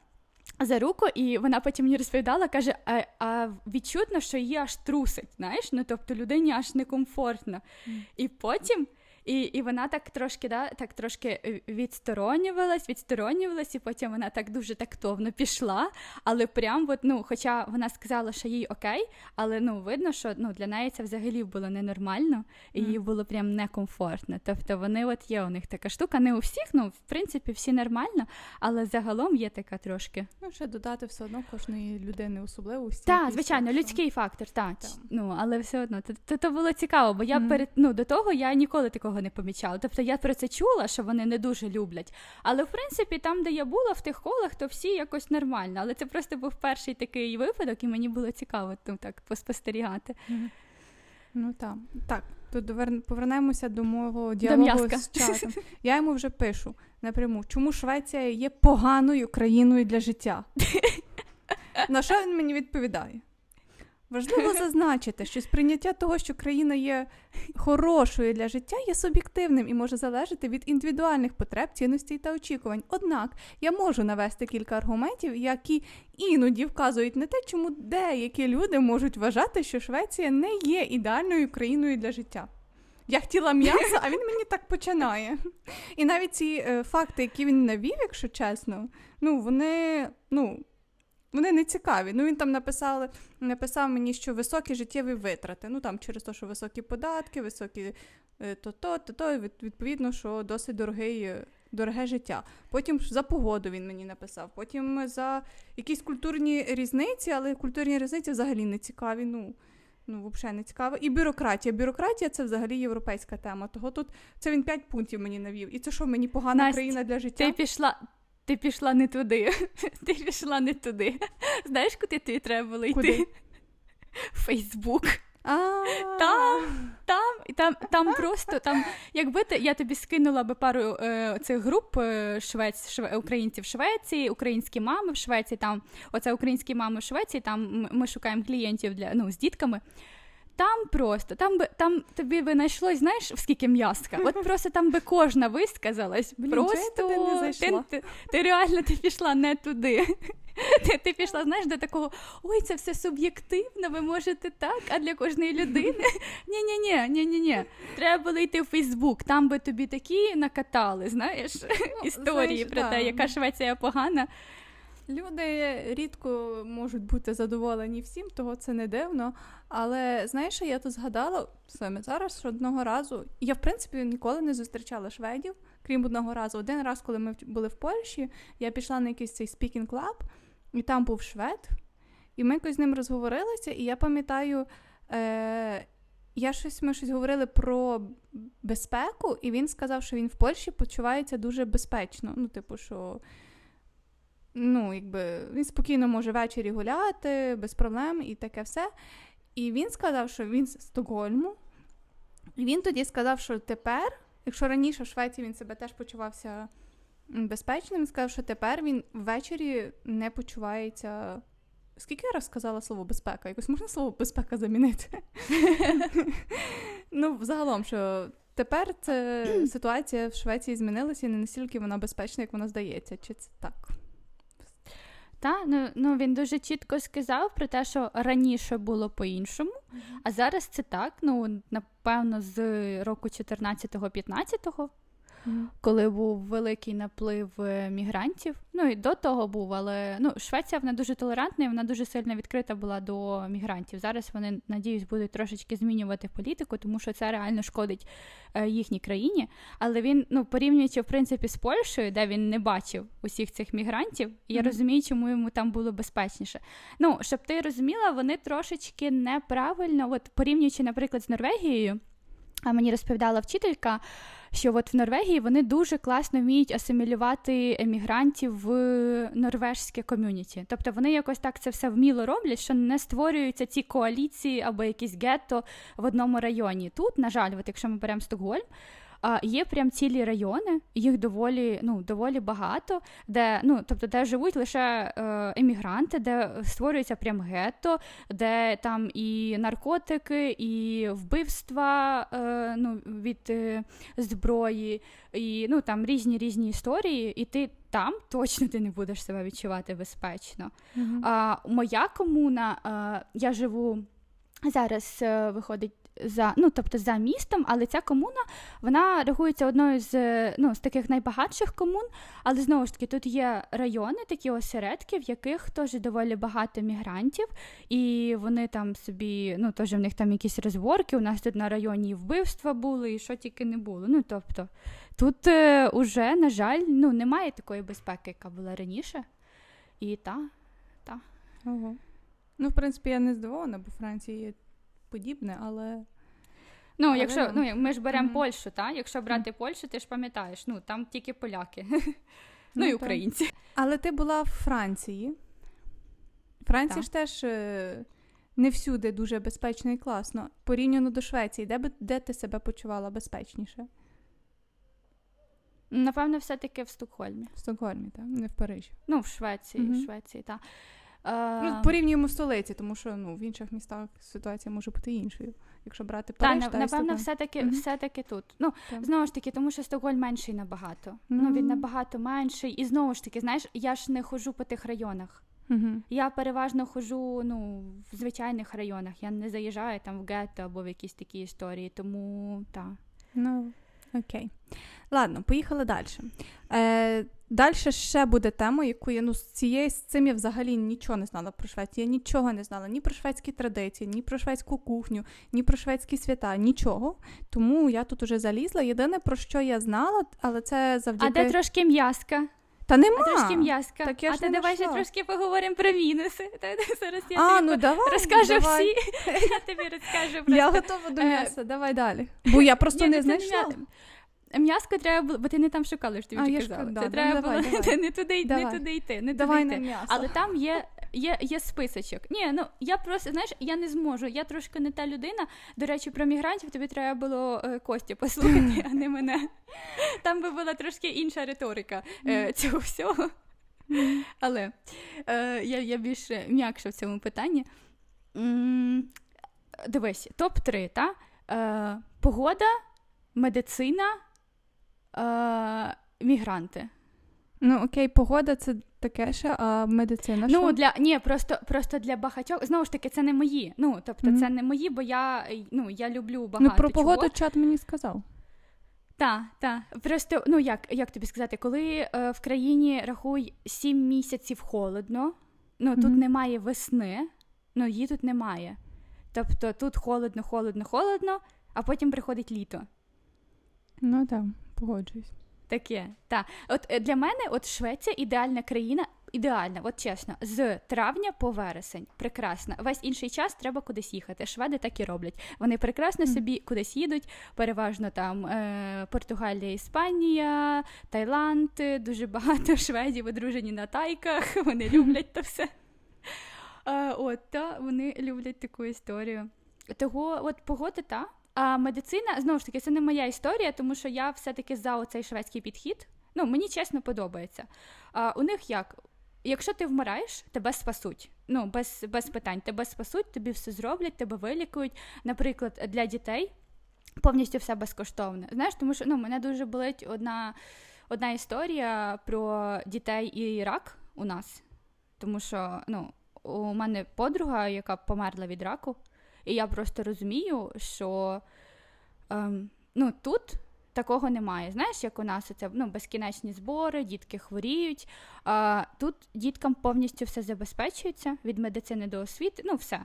за руку, і вона потім мені розповідала, каже, а, а відчутно, що її аж трусить, знаєш, ну, тобто людині аж некомфортно. Mm. І потім, і, і вона так трошки, да, так трошки відсторонювалась, відсторонювалась, і потім вона так дуже тактовно пішла, але прям, от, ну, хоча вона сказала, що їй окей, але, ну, видно, що, ну, для неї це взагалі було ненормально, і mm. їй було прям некомфортно. Тобто вони, от, є у них така штука, не у всіх, ну, в принципі, всі нормально, але загалом є така трошки. Ну, ще додати все одно кожної людини особливості. Так, звичайно, що... людський фактор, так, ну, але все одно, то, то було цікаво, бо я mm. перед, ну, до того я ніколи такого не помічала. Тобто я про це чула, що вони не дуже люблять. Але, в принципі, там, де я була, в тих колах, то всі якось нормально. Але це просто був перший такий випадок, і мені було цікаво там так поспостерігати. Ну, так. Так, то повернемося до мого діалогу з чатом. Я йому вже пишу напряму, чому Швеція є поганою країною для життя? На що він мені відповідає? Важливо зазначити, що сприйняття того, що країна є хорошою для життя, є суб'єктивним і може залежати від індивідуальних потреб, цінностей та очікувань. Однак, я можу навести кілька аргументів, які іноді вказують на те, чому деякі люди можуть вважати, що Швеція не є ідеальною країною для життя. Я хотіла м'яса, а він мені так починає. І навіть ці е, факти, які він навів, якщо чесно, ну, вони, ну... Вони не цікаві. Ну, він там написали, написав мені, що високі життєві витрати. Ну, там через те, що високі податки, високі то-то, то-то, відповідно, що досить дорогий, дороге життя. Потім за погоду він мені написав. Потім за якісь культурні різниці, але культурні різниці взагалі не цікаві. Ну, ну взагалі не цікаво. І бюрократія. Бюрократія – це взагалі європейська тема. Того тут, це він п'ять пунктів мені навів. І це що, мені погана Настя, країна для життя? Ти пішла... Ти пішла не туди. Ти пішла не туди. Знаєш, куди тобі треба було йти? Куди? Фейсбук. Там, там, там, там просто, там, якби ти, я тобі скинула би пару е, цих груп е, швець, шве, українців в Швеції, українські мами в Швеції, там, оце українські мами в Швеції, там ми шукаємо клієнтів для, ну, з дітками. Там просто, там би, там тобі би знайшлось, знаєш, скільки м'язка? От просто там би кожна висказалась. Блін, просто я не зайшла. Ти, ти, ти реально ти пішла не туди. Ти, ти пішла, знаєш, до такого, ой, це все суб'єктивно, ви можете так, а для кожної людини? Ні-ні-ні, ні-ні-ні. Треба було йти в Фейсбук, там би тобі такі накатали, знаєш, історії про те, яка Швеція погана. Люди рідко можуть бути задоволені всім, того це не дивно. Але, знаєш, я тут згадала саме зараз одного разу. Я, в принципі, ніколи не зустрічала шведів, крім одного разу. Один раз, коли ми були в Польщі, я пішла на якийсь цей спікінг-клаб, і там був швед, і ми якось з ним розговорилися, і я пам'ятаю, е- я щось, ми щось говорили про безпеку, і він сказав, що він в Польщі почувається дуже безпечно. Ну, типу, що... Ну, якби, він спокійно може ввечері гуляти, без проблем і таке все. І він сказав, що він з Стокгольму. І він тоді сказав, що тепер, якщо раніше в Швеції він себе теж почувався безпечним, він сказав, що тепер він ввечері не почувається... Скільки я раз сказала слово «безпека»? Якось можна слово «безпека» замінити? Ну, взагалом, що... Тепер це ситуація в Швеції змінилася, і не настільки вона безпечна, як вона здається. Чи це так? Та, ну, ну він дуже чітко сказав про те, що раніше було по-іншому, а зараз це так, ну, напевно, з року чотирнадцятого-п'ятнадцятого mm-hmm. коли був великий наплив мігрантів. Ну, і до того був, але... Ну, Швеція, вона дуже толерантна, і вона дуже сильно відкрита була до мігрантів. Зараз вони, надіюсь, будуть трошечки змінювати політику, тому що це реально шкодить е, їхній країні. Але він, ну, порівнюючи, в принципі, з Польщею, де він не бачив усіх цих мігрантів, mm-hmm. я розумію, чому йому там було безпечніше. Ну, щоб ти розуміла, вони трошечки неправильно, от порівнюючи, наприклад, з Норвегією, а мені розповідала вчителька, що от в Норвегії вони дуже класно вміють асимілювати емігрантів в норвежське ком'юніті. Тобто вони якось так це все вміло роблять, що не створюються ці коаліції або якісь гетто в одному районі. Тут, на жаль, от якщо ми беремо Стокгольм, є прям цілі райони, їх доволі, ну, доволі багато, де, ну, тобто, де живуть лише емігранти, де створюється прям гетто, де там і наркотики, і вбивства, е, ну, від е, зброї, і, ну, там різні-різні історії, і ти там точно ти не будеш себе відчувати безпечно. Mm-hmm. А, моя комуна, а, я живу зараз, а, виходить, за, ну, тобто за містом, але ця комуна, вона рахується одною з, ну, з таких найбагатших комун, але знову ж таки тут є райони, такі осередки, в яких теж доволі багато мігрантів, і вони там собі, ну, теж в них там якісь розборки, у нас тут на районі вбивства були, і що тільки не було, ну, тобто тут е, уже, на жаль, ну, немає такої безпеки, яка була раніше, і та, та. Угу. Ну, в принципі, я не здивована, бо Франція є подібне, але... Ну, але якщо, ну, ми ж беремо mm-hmm. Польщу, та? Якщо брати mm-hmm. Польщу, ти ж пам'ятаєш, ну, там тільки поляки. Ну, ну і українці. Так. Але ти була в Франції. Франція ж теж не всюди дуже безпечно і класно. Порівняно до Швеції, де, би, де ти себе почувала безпечніше? Напевно, все-таки в Стокгольмі. В Стокгольмі, так? Не в Парижі. Ну, в Швеції, mm-hmm. в Швеції, так. Ну, порівнюємо столиці, тому що, ну, в інших містах ситуація може бути іншою, якщо брати Париж. Та, та напевно, все-таки, mm-hmm. все-таки тут. Ну, так. Знову ж таки, тому що Стокгольм менший набагато. Mm-hmm. Ну, він набагато менший. І знову ж таки, знаєш, я ж не ходжу по тих районах. Mm-hmm. Я переважно ходжу, ну, в звичайних районах. Я не заїжджаю там в гетто або в якісь такі історії, тому, так. Ну, окей. Ладно, поїхали далі. Е, далі ще буде тема, яку я, ну, з цієї, з цим я взагалі нічого не знала про Швецію. Я нічого не знала ні про шведські традиції, ні про шведську кухню, ні про шведські свята, нічого. Тому я тут уже залізла. Єдине, про що я знала, але це завдяки... А де трошки м'язка? Та нема. А трошки м'язка. Так я а ти давай ще трошки поговоримо про мінуси. Зараз я а, ну, давай, розкажу давай. всі. Я тобі розкажу просто. Я готова до м'яса, давай далі. Бо я просто я не знайшла. М'яско треба було, бо ти не там шукала, що ти мені казала. Це треба було не туди йти, не туди йти. Але там є, є, є списочок. Ні, ну, я просто, знаєш, я не зможу, я трошки не та людина. До речі, про мігрантів тобі треба було е, Костю послухати, а не мене. Там би була трошки інша риторика е, цього всього. Але е, я, я більш м'якша в цьому питанні. М-м, дивись, топ три, та? Е, погода, медицина, мігранти. Ну, окей, погода це таке ще, а медицина що? Ну, для, ні, просто, просто для багатьох, знову ж таки, це не мої, ну, тобто, mm-hmm. це не мої, бо я, ну, я люблю багато чого. Ну, про погоду чого. Чат мені сказав. Так, так. Просто, ну, як, як тобі сказати, коли е, в країні, рахуй, сім місяців холодно, ну, тут mm-hmm. немає весни, ну, її тут немає. Тобто, тут холодно, холодно, холодно, а потім приходить літо. Ну, так. Погоджуюсь. Таке, так. От для мене, от Швеція ідеальна країна, ідеальна, от чесно, з травня по вересень, прекрасно. Весь інший час треба кудись їхати. Шведи так і роблять. Вони прекрасно mm. собі кудись їдуть, переважно там е- Португалія, Іспанія, Таїланд, дуже багато шведів одружені на тайках, вони люблять то все. Е- от, та, вони люблять таку історію. Того, от погода, та. А медицина, знову ж таки, це не моя історія, тому що я все-таки за оцей шведський підхід. Ну, мені чесно подобається. А, у них як? Якщо ти вмираєш, тебе спасуть. Ну, без, без питань. Тебе спасуть, тобі все зроблять, тебе вилікують. Наприклад, для дітей повністю все безкоштовно. Знаєш, тому що, ну, мене дуже болить одна, одна історія про дітей і рак у нас. Тому що, ну, у мене подруга, яка померла від раку, і я просто розумію, що ем, ну, тут такого немає. Знаєш, як у нас це, ну, безкінечні збори, дітки хворіють. А, тут діткам повністю все забезпечується, від медицини до освіти, ну, все.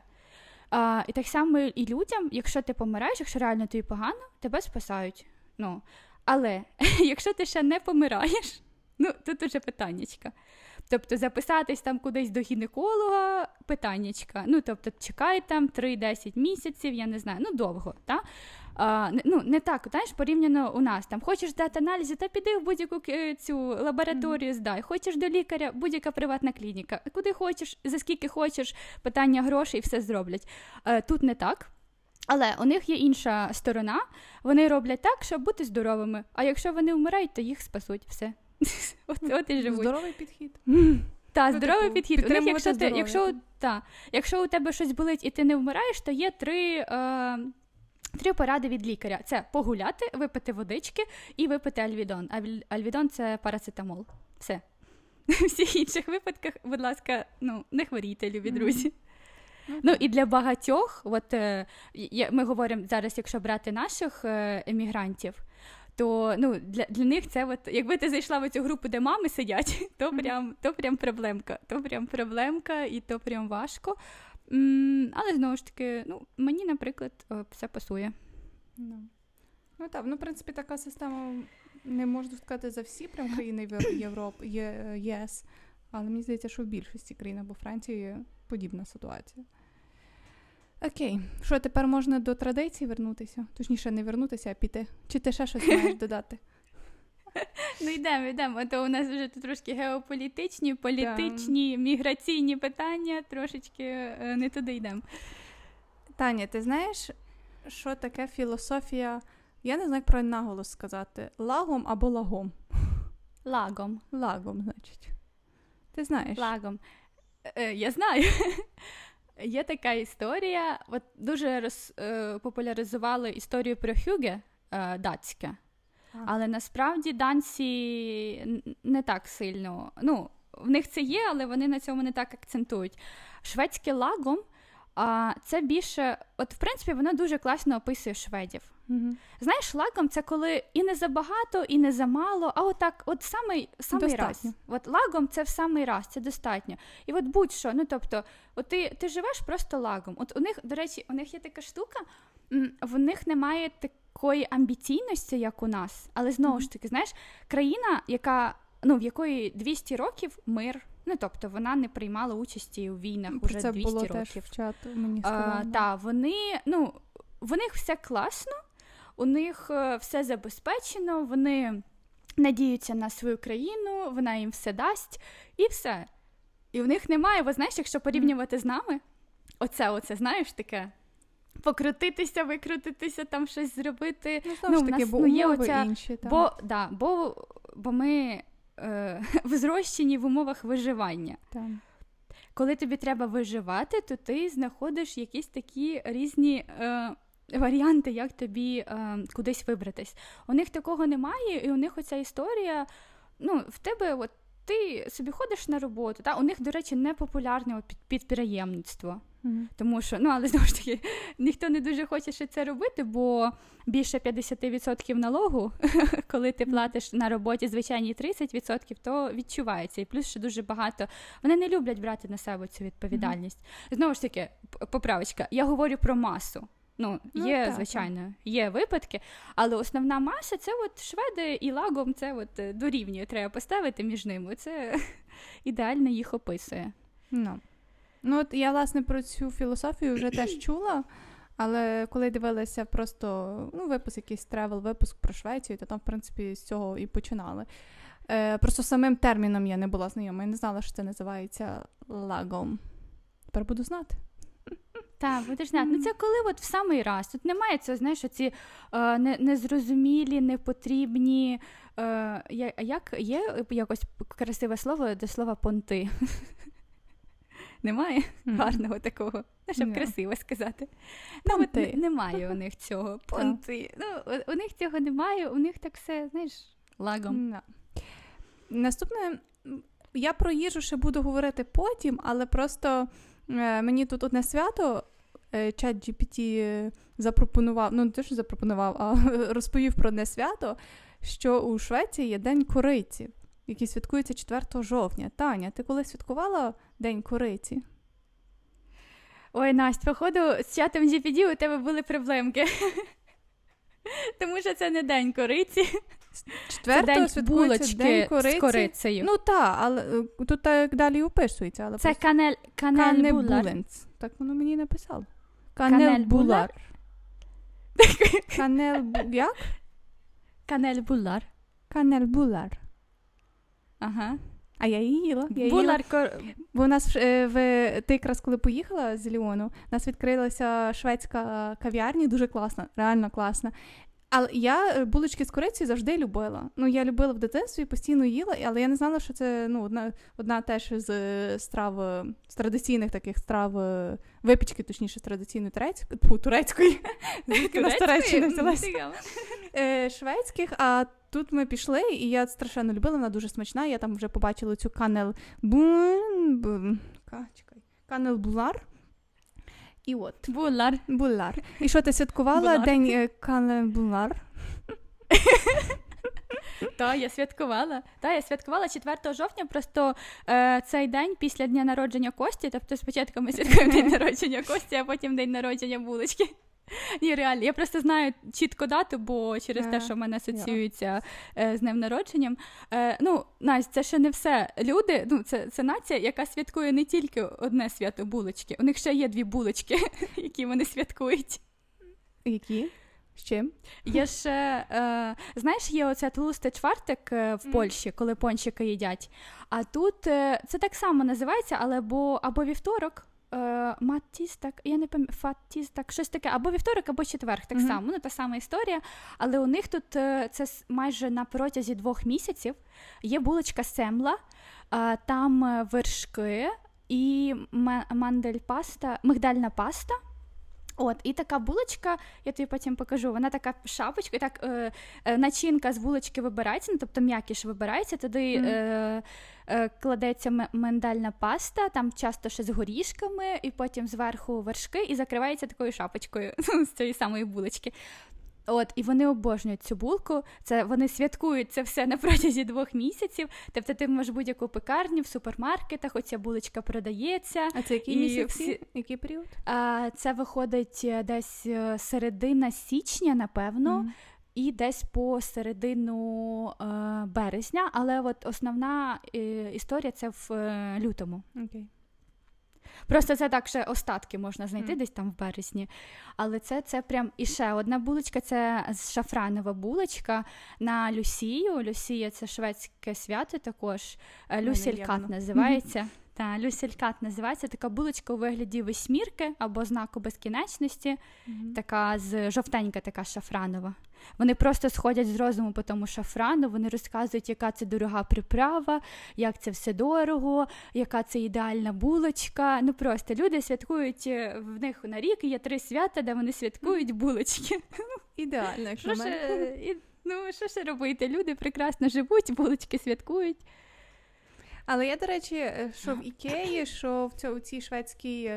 А, і так само і людям, якщо ти помираєш, якщо реально тобі погано, тебе спасають. Ну, але якщо ти ще не помираєш, ну, тут уже питаннячка. Тобто записатись там кудись до гінеколога, питаннячка. Ну, тобто чекай там три-десять місяців, я не знаю, ну, довго, так? А, ну, не так, знаєш, порівняно у нас. Там, хочеш здати аналізи, та піди в будь-яку цю лабораторію здай. Хочеш до лікаря, будь-яка приватна клініка. Куди хочеш, за скільки хочеш, питання грошей, все зроблять. А, тут не так. Але у них є інша сторона. Вони роблять так, щоб бути здоровими. А якщо вони вмирають, то їх спасуть. Все. От, от і живуть. Здоровий підхід. Так, здоровий підхід. У них, якщо, ти, якщо, та, якщо у тебе щось болить і ти не вмираєш, то є три, е, три поради від лікаря. Це погуляти, випити водички і випити альвідон. Альвідон – це парацетамол. Все. У всіх інших випадках, будь ласка, ну, не хворійте, любі друзі. Ну, і для багатьох, от, е, ми говоримо зараз, якщо брати наших емігрантів, то, ну, для, для них це, от, якби ти зайшла в цю групу, де мами сидять, то прям, то прям проблемка, то прям проблемка і то прям важко. М-м, але, знову ж таки, ну, мені, наприклад, все пасує. No. Ну, так, ну, в принципі, така система, не можу сказати, за всі прям країни Європи, є, ЄС, але мені здається, що в більшості країн або Франції є подібна ситуація. Окей, що тепер можна до традицій вернутися? Точніше, не вернутися, а піти. Чи ти ще щось маєш додати? Ну, йдемо, йдемо. А то у нас вже тут трошки геополітичні, політичні, міграційні питання. Трошечки не туди йдемо. Таня, ти знаєш, що таке філософія? Я не знаю, як про наголос сказати. Лагом або лагом? Лагом. Лагом, значить. Ти знаєш? Лагом. Е, я знаю. Є така історія, от дуже роз, е, популяризували історію про Хюге, е, датське, а. Але насправді данці не так сильно, ну, в них це є, але вони на цьому не так акцентують. Шведське лагом, е, це більше, от в принципі воно дуже класно описує шведів. Угу. Знаєш, лагом це коли і не забагато, і не замало, а отак, от самий, самий раз. От лагом це в самий раз, це достатньо. І от будь-що, ну тобто, от ти, ти живеш просто лагом. От у них, до речі, у них є така штука, в них немає такої амбіційності, як у нас. Але знову ж таки, знаєш, країна, яка, ну, в якої двісті років мир. Ну, тобто, вона не приймала участі у війнах про уже двісті років. Про це було теж в чату, мені сказали. Так, вони, ну, в них все класно. У них все забезпечено, вони надіються на свою країну, вона їм все дасть, і все. І в них немає, бо, знаєш, якщо порівнювати з нами, оце, оце, знаєш, таке, покрутитися, викрутитися, там щось зробити. Ну, знову ж таки, бо умови інші. Бо, да, бо, бо ми е, взрощені в умовах виживання. Так. Коли тобі треба виживати, то ти знаходиш якісь такі різні... Е, варіанти, як тобі е, кудись вибратись. У них такого немає, і у них оця історія, ну, в тебе, от, ти собі ходиш на роботу, та? У них, до речі, не популярне підприємництво. Mm-hmm. Тому що, ну, але, знову ж таки, ніхто не дуже хоче ще це робити, бо більше п'ятдесят відсотків налогу, коли ти платиш на роботі звичайні тридцять відсотків, то відчувається. І плюс ще дуже багато. Вони не люблять брати на себе цю відповідальність. Mm-hmm. Знову ж таки, поправочка, я говорю про масу. Ну, ну, є, так, звичайно, так. Є випадки, але основна маса – це от шведи і лагом, це от дорівнює, треба поставити між ними. Це ідеально їх описує. Ну, ну от я, власне, про цю філософію вже теж чула, але коли дивилася просто, ну, випуск якийсь тревел, випуск про Швецію, то там, в принципі, з цього і починали. Е, просто самим терміном я не була знайома, я не знала, що це називається лагом. Тепер буду знати. Так, будеш знати. Ну, це коли от в самий раз. Тут немає цього, знаєш, оці е, незрозумілі, непотрібні, е, як є якось красиве слово до слова понти? Немає mm. гарного такого? Ну, щоб yeah. красиво сказати. Ну, от не, немає у них цього. Понти. Ну, у, у них цього немає, у них так все, знаєш, лагом. No. Наступне, я про їжу ще буду говорити потім, але просто... Мені тут одне свято ChatGPT запропонував, ну не те, що запропонував, а розповів про не свято, що у Швеції є День кориці, який святкується четвертого жовтня. Таня, ти коли святкувала День кориці? Ой, Настя, походу, з чатом джі пі ті у тебе були проблемки. Тому що це не День кориці. Четвертого святкується День кориці. З корицею. Ну так, але тут так далі описується. Але це канель, канельбулар. Так воно мені написало. Канельбулар. Канельбулар. Як? Канельбулар. Канельбулар. Ага. А я її їла. Я булар... їла. Бо у нас в, в ти якраз коли поїхала з Ліону, у нас відкрилася шведська кав'ярня, дуже класна, реально класна. Але я булочки з корицею завжди любила. Ну, я любила в дитинстві, постійно їла, але я не знала, що це, ну, одна, одна теж з страв, з традиційних таких страв, випічки, точніше, з традиційної турецької, тьфу, турецької, звідки на Туреччині взялася, шведських, а тут ми пішли, і я страшенно любила, вона дуже смачна, я там вже побачила цю канельбулар, канельбулар, і от. Булар. Булар. І що, ти святкувала булар. День е, канельбулар? Та, я святкувала. Та, я святкувала четвертого жовтня, просто е, цей день після дня народження Кості, тобто спочатку ми святкуємо день народження Кості, а потім день народження булочки. Ні, реально, я просто знаю чітко дату, бо через yeah. те, що в мене асоціюється yeah. з днем народженням. Ну, Настя, це ще не все. Люди, ну, це, це нація, яка святкує не тільки одне свято булочки. У них ще є дві булочки, які вони святкують. Які? З чим? Є ще, е, знаєш, є оце тлустий чвартик в Польщі, коли пончики їдять. А тут це так само називається, але бо, або вівторок, Маттіс, так, я не пам'ятаю, Фаттіс, так, щось таке, або вівторок, або четверг, так mm-hmm. само, ну, та сама історія, але у них тут, це майже на протязі двох місяців, є булочка семла, там вершки і мандельпаста, мигдальна паста. От, і така булочка, я тобі потім покажу, вона така шапочка, так, е, е, начинка з булочки вибирається, ну, тобто м'якіш вибирається, туди mm-hmm. е, е, кладеться м- миндальна паста, там часто ще з горішками, і потім зверху вершки, і закривається такою шапочкою з цієї самої булочки. От, і вони обожнюють цю булку, це, вони святкують це все на протязі двох місяців, тобто ти можеш будь-яку пекарню в супермаркетах, оця булочка продається. А це який місяць? Який період? А, це виходить десь середина січня, напевно, mm. і десь по середину е, березня, але от основна е, історія це в е, лютому. Окей. Okay. Просто це так ще остатки можна знайти mm. десь там в березні. Але це, це прям і ще одна булочка, це шафранова булочка на Люсію. Люсія – це шведське свято також. Люсількат називається. Mm-hmm. Та, люсількат називається. Така булочка у вигляді восьмірки або знаку безкінечності. Mm-hmm. Така з жовтенька, така шафранова. Вони просто сходять з розуму по тому шафрану, вони розказують, яка це дорога приправа, як це все дорого, яка це ідеальна булочка. Ну просто люди святкують, в них на рік є три свята, де вони святкують булочки. Ідеально, як на мене. Ну, що ще робити? Люди прекрасно живуть, булочки святкують. Але я, до речі, що в Ікеї, що в, цьо, в цій шведській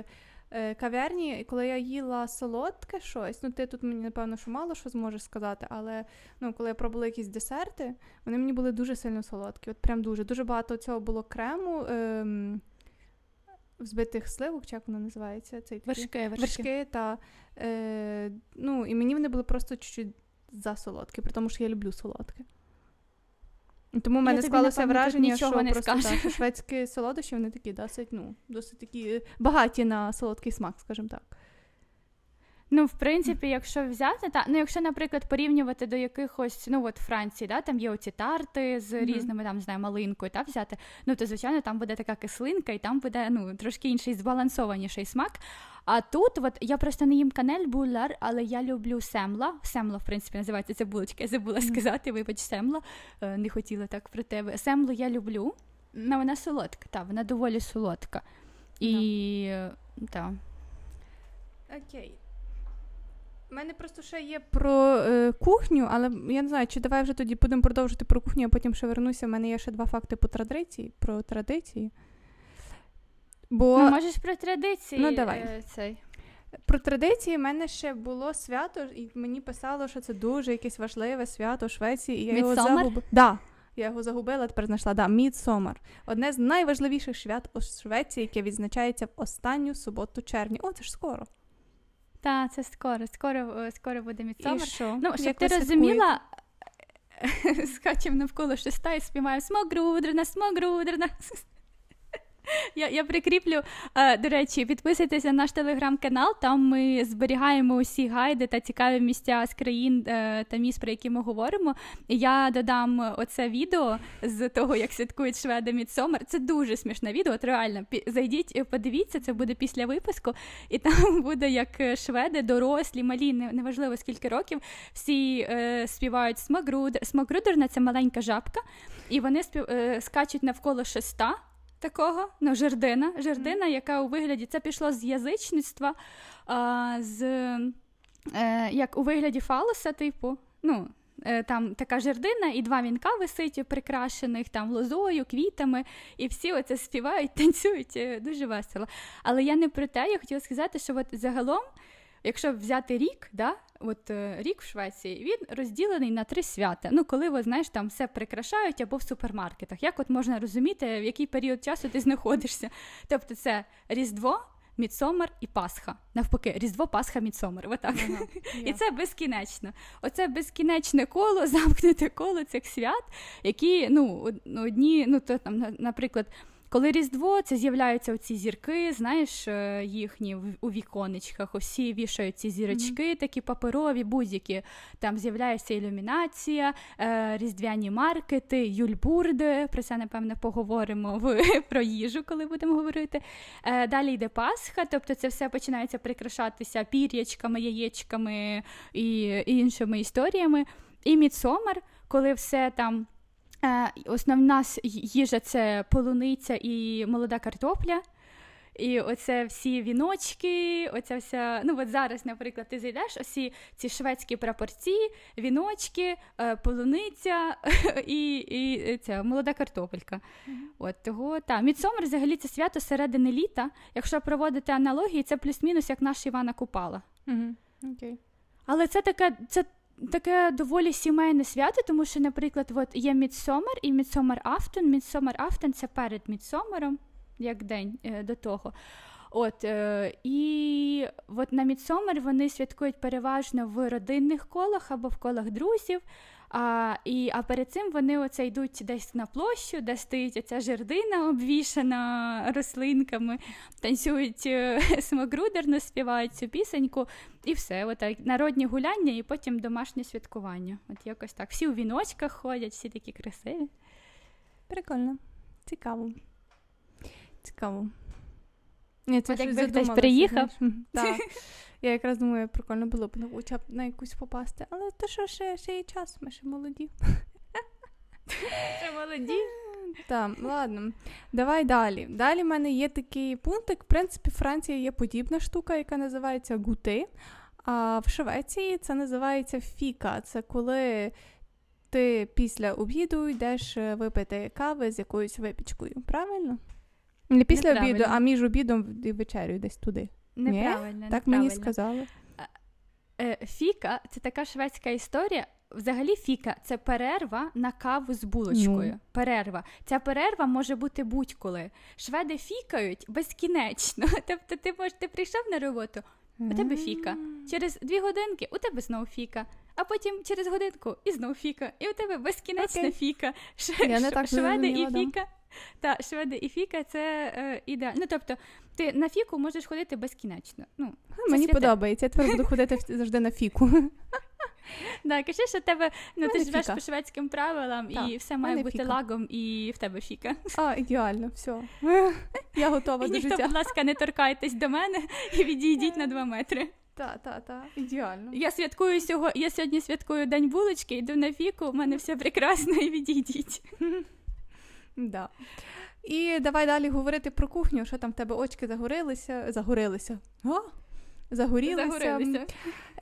кав'ярні, коли я їла солодке щось, ну ти тут мені, напевно, що мало що зможеш сказати, але ну, коли я пробувала якісь десерти, вони мені були дуже сильно солодкі, от прям дуже. Дуже багато цього було крему, ем, взбитих сливок, чи як воно називається? Цей вершки, вершки. Вершки, та, е, ну, і мені вони були просто чуть-чуть засолодкі, при тому, що я люблю солодке. Тому в мене склалося напевно, враження, що просто так, шведські солодощі, вони такі досить, ну, досить такі багаті на солодкий смак, скажімо так. Ну, в принципі, якщо взяти, та, ну, якщо, наприклад, порівнювати до якихось, ну, от Франції, да, там є оці тарти з різними, там, не знаю, малинкою, та, взяти, ну, то, звичайно, там буде така кислинка, і там буде, ну, трошки інший, збалансованіший смак. А тут, от, я просто не їм канельбулар, але я люблю семла. Семла, в принципі, називається ця булочка, я забула mm-hmm. сказати, вибач, семла, не хотіла так про тебе. Семлу я люблю, але вона солодка, та, вона доволі солодка. І, mm-hmm. та. Окей. Okay. У мене просто ще є про е, кухню, але я не знаю, чи давай вже тоді будемо продовжити про кухню, а потім ще вернуся. У мене є ще два факти по традиції, про традиції. Бо... Ну, можеш про традиції. Ну, давай. Е, цей. Про традиції в мене ще було свято, і мені писало, що це дуже якесь важливе свято у Швеції. І я його загубила. Да. Я його загубила, тепер знайшла. Да, Мідсомар. Одне з найважливіших свят у Швеції, яке відзначається в останню суботу червня. О, це ж скоро. Та, це скоро. Скоро, скоро буде Мідсомар. І що? Ну, щоб як ти розуміла, скачемо навколо шеста і співаємо «Смогрудрена, смогрудрена». Я, я прикріплю, до речі, підписуйтеся на наш телеграм-канал, там ми зберігаємо усі гайди та цікаві місця з країн та міст, про які ми говоримо. Я додам оце відео з того, як святкують шведи Мідсомар. Це дуже смішне відео, от реально, зайдіть, подивіться, це буде після випуску, і там буде, як шведи, дорослі, малі, неважливо скільки років, всі е, співають «Смогрудер». «Смогрудерна» – це маленька жабка, і вони спів... е, скачуть навколо шеста, такого, ну, жердина, жердина, mm. яка у вигляді, це пішло з язичництва, а, з, е, як у вигляді фалоса, типу, ну, е, там така жердина і два вінка висить, прикрашених там лозою, квітами, і всі оце співають, танцюють, дуже весело. Але я не про те, я хотіла сказати, що от загалом, якщо взяти рік, да, от е, рік в Швеції, він розділений на три свята. Ну, коли, ви, знаєш, там все прикрашають або в супермаркетах. Як от можна розуміти, в який період часу ти знаходишся? Тобто це Різдво, Мідсомар і Пасха. Навпаки, Різдво, Пасха, Мідсомар. Отак. Ага, yeah. І це безкінечно. Оце безкінечне коло, замкнуте коло цих свят, які, ну, одні, ну, то там, наприклад, коли Різдво, це з'являються оці зірки, знаєш, їхні у віконечках, усі вішають ці зірочки, mm-hmm. такі паперові, будь-які. Там з'являється ілюмінація, різдвяні маркети, юльбурди, про це, напевно, поговоримо в, про їжу, коли будемо говорити. Далі йде Пасха, тобто це все починається прикрашатися пір'ячками, яєчками і, і іншими історіями. І Мідсомар, коли все там... Основна їжа – це полуниця і молода картопля. І оце всі віночки, оця вся... Ну, от зараз, наприклад, ти зайдеш, усі ці шведські прапорці, віночки, полуниця і, і ця молода картопелька. Mm-hmm. От того, та. Мідсомар, взагалі, це свято середини літа. Якщо проводити аналогії, це плюс-мінус, як наша Івана Купала. Mm-hmm. Okay. Але це таке... Це таке доволі сімейне свято, тому що, наприклад, от є Мідсомар і Мідсомар-Афтон. Мідсомар-Афтон – це перед Мідсомаром, як день е, до того. От, е, і от на Мідсомар вони святкують переважно в родинних колах або в колах друзів, а, і, а перед цим вони оце йдуть десь на площу, де стоїть оця жердина обвішана рослинками, танцюють смогрудерно, співають цю пісеньку, і все, отак, народні гуляння і потім домашнє святкування. От якось так. Всі у віночках ходять, всі такі красиві. Прикольно. Цікаво. Цікаво. Ні, це якби хтось приїхав. Так. Я якраз думаю, прикольно було б навча на якусь попасти. Але то що, ще, ще є час, ми ще молоді. Ще молоді? Так, ладно. Давай далі. Далі в мене є такий пунктик. В принципі, в Франції є подібна штука, яка називається гути. А в Швеції це називається фіка. Це коли ти після обіду йдеш випити кави з якоюсь випічкою. Правильно? Не після обіду, а між обідом і вечерю десь туди. Неправильно. Ні? Так мені сказали. Фіка – це така шведська історія. Взагалі фіка – це перерва на каву з булочкою. Ну. Перерва. Ця перерва може бути будь-коли. Шведи фікають безкінечно. Тобто ти, мож, ти прийшов на роботу, у тебе фіка. Через дві годинки у тебе знову фіка. А потім через годинку і знову фіка. І у тебе безкінечна okay. фіка. Ш... Ш... Шведи і фіка. Та, шведи і фіка – це е, ідеально. Ну, тобто, ти на фіку можеш ходити безкінечно. Ну, мені святе. Подобається. Я тепер буду ходити завжди на фіку. Так, кажи, що тебе, ну, ти живеш по шведським правилам, так, і все має бути фіка. Лагом, і в тебе фіка. А, ідеально, все. Я готова і до життя. Ніхто, будь ласка, не торкайтесь до мене і відійдіть на два метри. Так, так, так, ідеально. Я святкую сьогодні, я сьогодні святкую День булочки, йду на фіку, у мене все прекрасно, і відійдіть. Да. І давай далі говорити про кухню, що там в тебе очки загорілися, загорілися. А? Загорілися. Загорілися.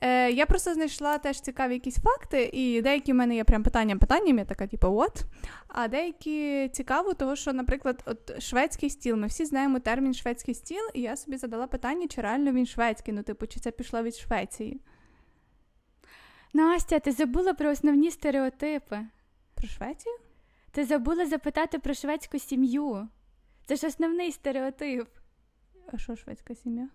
Е, я просто знайшла теж цікаві якісь факти, і деякі в мене є прям питанням-питанням, я така, типу, от. А деякі цікаво, того, що, наприклад, от шведський стіл, ми всі знаємо термін шведський стіл, і я собі задала питання, чи реально він шведський, ну, типу, чи це пішло від Швеції. Настя, ти забула про основні стереотипи. Про Швецію? Ти забула запитати про шведську сім'ю. Це ж основний стереотип. А що шведська сім'я?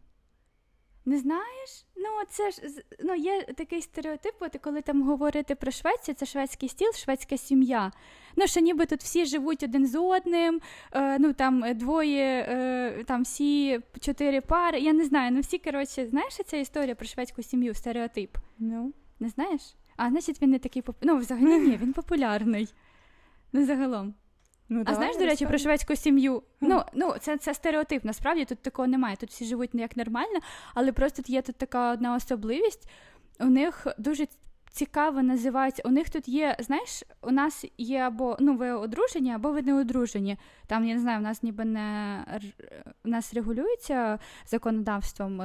Не знаєш? Ну, це ж, ну, є такий стереотип, от коли там говорити про Швецію, це шведський стіл, шведська сім'я. Ну, що ніби тут всі живуть один з одним, е, ну, там, двоє, е, там, всі чотири пари, я не знаю, ну, всі, коротше, знаєш, ця історія про шведську сім'ю, стереотип? Ну. Не знаєш? А, значить, він не такий, поп... ну, взагалі, ні, він популярний. Ну, загалом. Ну, а да, знаєш, до речі, про шведську сім'ю? Ну, ну це, це стереотип, насправді, тут такого немає, тут всі живуть як нормально, але просто є тут така одна особливість, у них дуже цікаво називається, у них тут є, знаєш, у нас є або, ну, ви одружені, або ви не одружені, там, я не знаю, у нас ніби не, у нас регулюється законодавством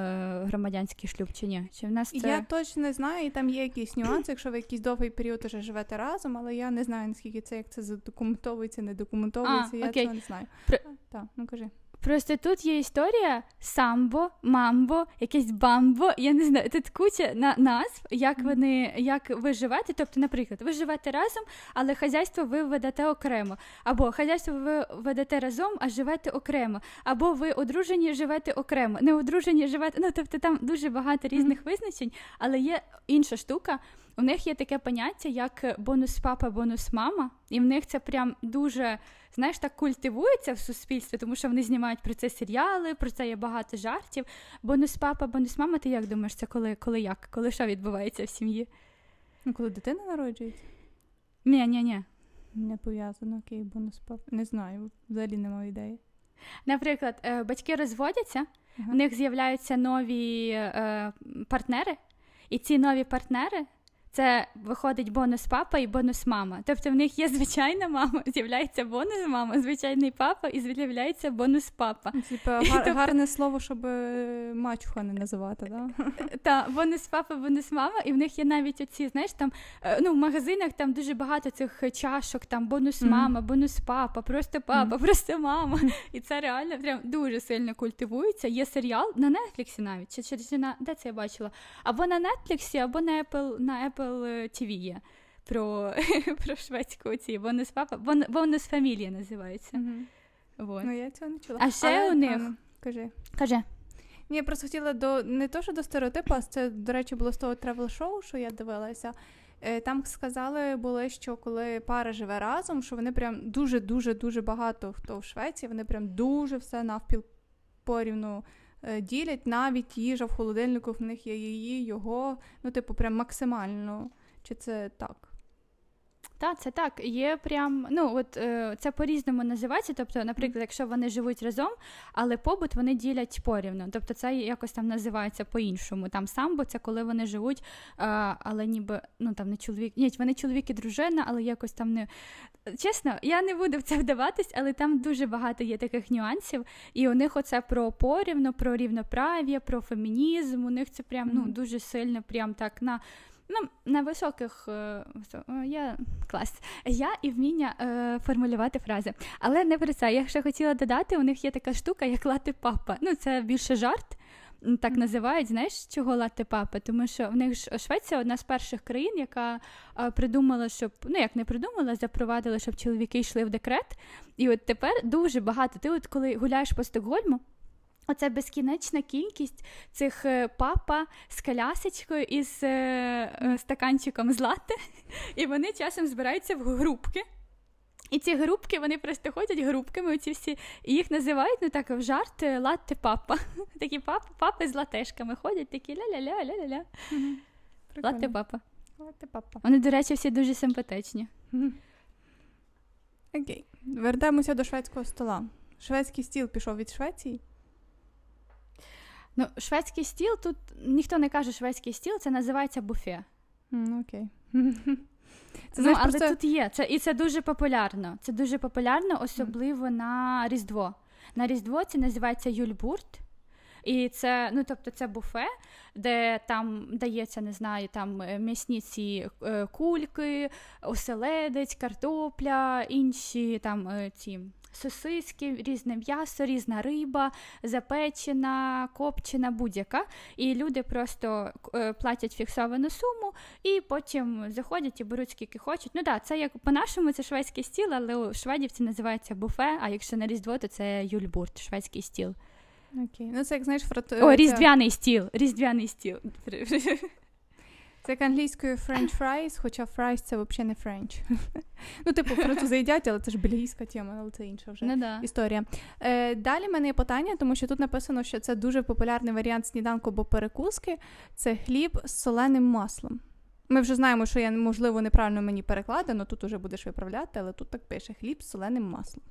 громадянський шлюб чи ні? Чи в нас це... Я точно не знаю, і там є якісь нюанси, якщо ви якийсь довгий період уже живете разом, але я не знаю, наскільки це, як це задокументовується, не документовується, а, я окей. цього не знаю. Про... Так, ну кажи. Просто тут є історія самбо, мамбо, якесь бамбо, я не знаю, тут куча на- назв, як вони, як ви живете, тобто, наприклад, ви живете разом, але хазяйство ви ведете окремо, або хазяйство ви ведете разом, а живете окремо, або ви одружені, живете окремо, не одружені, живете, ну, тобто, там дуже багато різних mm-hmm. визначень, але є інша штука, у них є таке поняття, як бонус папа, бонус мама, і в них це прям дуже, знаєш, так культивується в суспільстві, тому що вони знімають про це серіали, про це є багато жартів. Бонус папа, бонус мама, ти як думаєш, це коли, коли як? Коли що відбувається в сім'ї? Ну, коли дитина народжується? Ні, ні, ні. Не пов'язано, окей, бонус папа. Не знаю, взагалі немає ідеї. Наприклад, батьки розводяться, ага. у них з'являються нові е, партнери, і ці нові партнери це виходить бонус папа і бонус мама. Тобто в них є звичайна мама, з'являється бонус мама, звичайний папа і з'являється бонус папа. Типу гар- гарне слово, щоб мачуха не називати, да? Так, бонус папа, бонус мама, і в них є навіть оці, знаєш, там, ну, в магазинах там дуже багато цих чашок, там бонус мама, бонус папа, просто папа, просто мама. І це реально прям дуже сильно культивується. Є серіал на Netflix навіть, чи через на, де це я бачила? Або на Netflix, або на Apple, на Apple ті ві є про, про шведську ці бонус папа, бон, бонус фамілія називається. Mm-hmm. Вот. Ну я цього не чула. А ще але, у них а, кажи. Кажи. Ні, я просто хотіла до не то, що до стереотипу, а це, до речі, було з того тревел-шоу, що я дивилася. Там сказали були, що коли пара живе разом, що вони прям дуже-дуже-дуже багато хто в Швеції, вони прям дуже все навпіл порівну ділять, навіть їжа в холодильнику, в них є її, його, ну, типу, прям максимально. Чи це так? Так, це так. Є прям, ну, от е, це по-різному називається, тобто, наприклад, якщо вони живуть разом, але побут вони ділять порівну, тобто це якось там називається по-іншому. Там самбо, це коли вони живуть, е, але ніби, ну, там не чоловік, ні, вони чоловік і дружина, але якось там не... Чесно, я не буду в це вдаватись, але там дуже багато є таких нюансів, і у них оце про порівну, про рівноправ'я, про фемінізм, у них це прям, ну, дуже сильно прям так на... Ну, на високих я клас. Я і вміння е, формулювати фрази. Але не про це. Я ще хотіла додати, у них є така штука, як лати папа. Ну, це більше жарт, так mm-hmm. називають. Знаєш, чого лати папа? Тому що в них ж Швеція одна з перших країн, яка е, придумала, щоб, ну, як не придумала, запровадила, щоб чоловіки йшли в декрет. І от тепер дуже багато. Ти от коли гуляєш по Стокгольму, оце безкінечна кількість цих папа з колясочкою і з е, стаканчиком з латте, і вони часом збираються в групки. І ці групки, вони просто ходять групками, оці всі, і їх називають, ну так, в жарт латте папа. Такі папи, папи з латешками ходять, такі ля-ля-ля-ля-ля-ля. Угу. Латте папа. Латте папа. Вони, до речі, всі дуже симпатичні. Угу. Окей. Вертаємося до шведського стола. Шведський стіл пішов від Швеції. Ну, шведський стіл, тут ніхто не каже шведський стіл, це називається буфе. Ну, окей. Це, знаєш, ну, але просто... тут є, це, і це дуже популярно. Це дуже популярно, особливо mm. на Різдво. На Різдво це називається юльбурт. І це, ну, тобто, це буфе, де там дається, не знаю, там м'ясні ці кульки, оселедець, картопля, інші там ці сосиски, різне м'ясо, різна риба, запечена, копчена, будь-яка. І люди просто платять фіксовану суму і потім заходять і беруть скільки хочуть. Ну так, да, це як по-нашому це шведський стіл, але у шведів це називається буфе, а якщо на Різдво, то це юльбурт, шведський стіл. Окей. Ну це як, знаєш, фрат... О, різдвяний стіл, різдвяний стіл. Це як англійською french fries, хоча fries це взагалі не френч. Ну, типу, французи їдять, але це ж бельгійська тема, але це інша вже да. історія. Е, далі в мене є питання, тому що тут написано, що це дуже популярний варіант сніданку або перекуски. Це хліб з соленим маслом. Ми вже знаємо, що я, можливо, неправильно мені перекладено, тут уже будеш виправляти, але тут так пише: хліб з соленим маслом.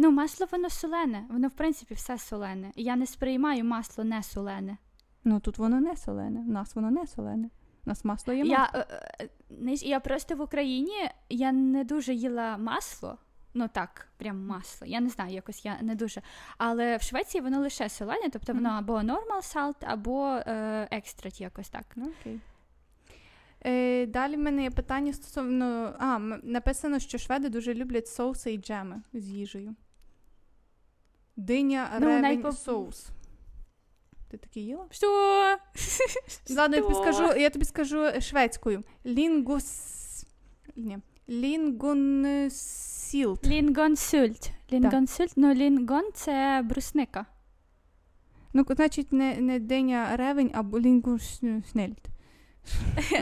Ну, масло, воно солене. Воно, в принципі, все солене. Я не сприймаю масло не солене. Ну, тут воно не солене. В нас воно не солене. У нас масло є масло. Я, я просто в Україні, я не дуже їла масло. Ну, так, прям масло. Я не знаю, якось я не дуже. Але в Швеції воно лише солене. Тобто, воно mm-hmm. або normal salt, або е, extra якось так. Ну, окей. Е, далі в мене є питання стосовно... А, написано, що шведи дуже люблять соуси і джеми з їжею. Диня, ну, ревень, найпоп... соус. Ти таке їла? Що? Ладно, я тобі скажу, я тобі скажу шведською. Лінгус... Ні. Лінгонсільт. Лінгонсільт. Лінгонсільт. Ну, лінгон – це брусника. Ну, значить, не, не диня, ревень, або лінгонсільт.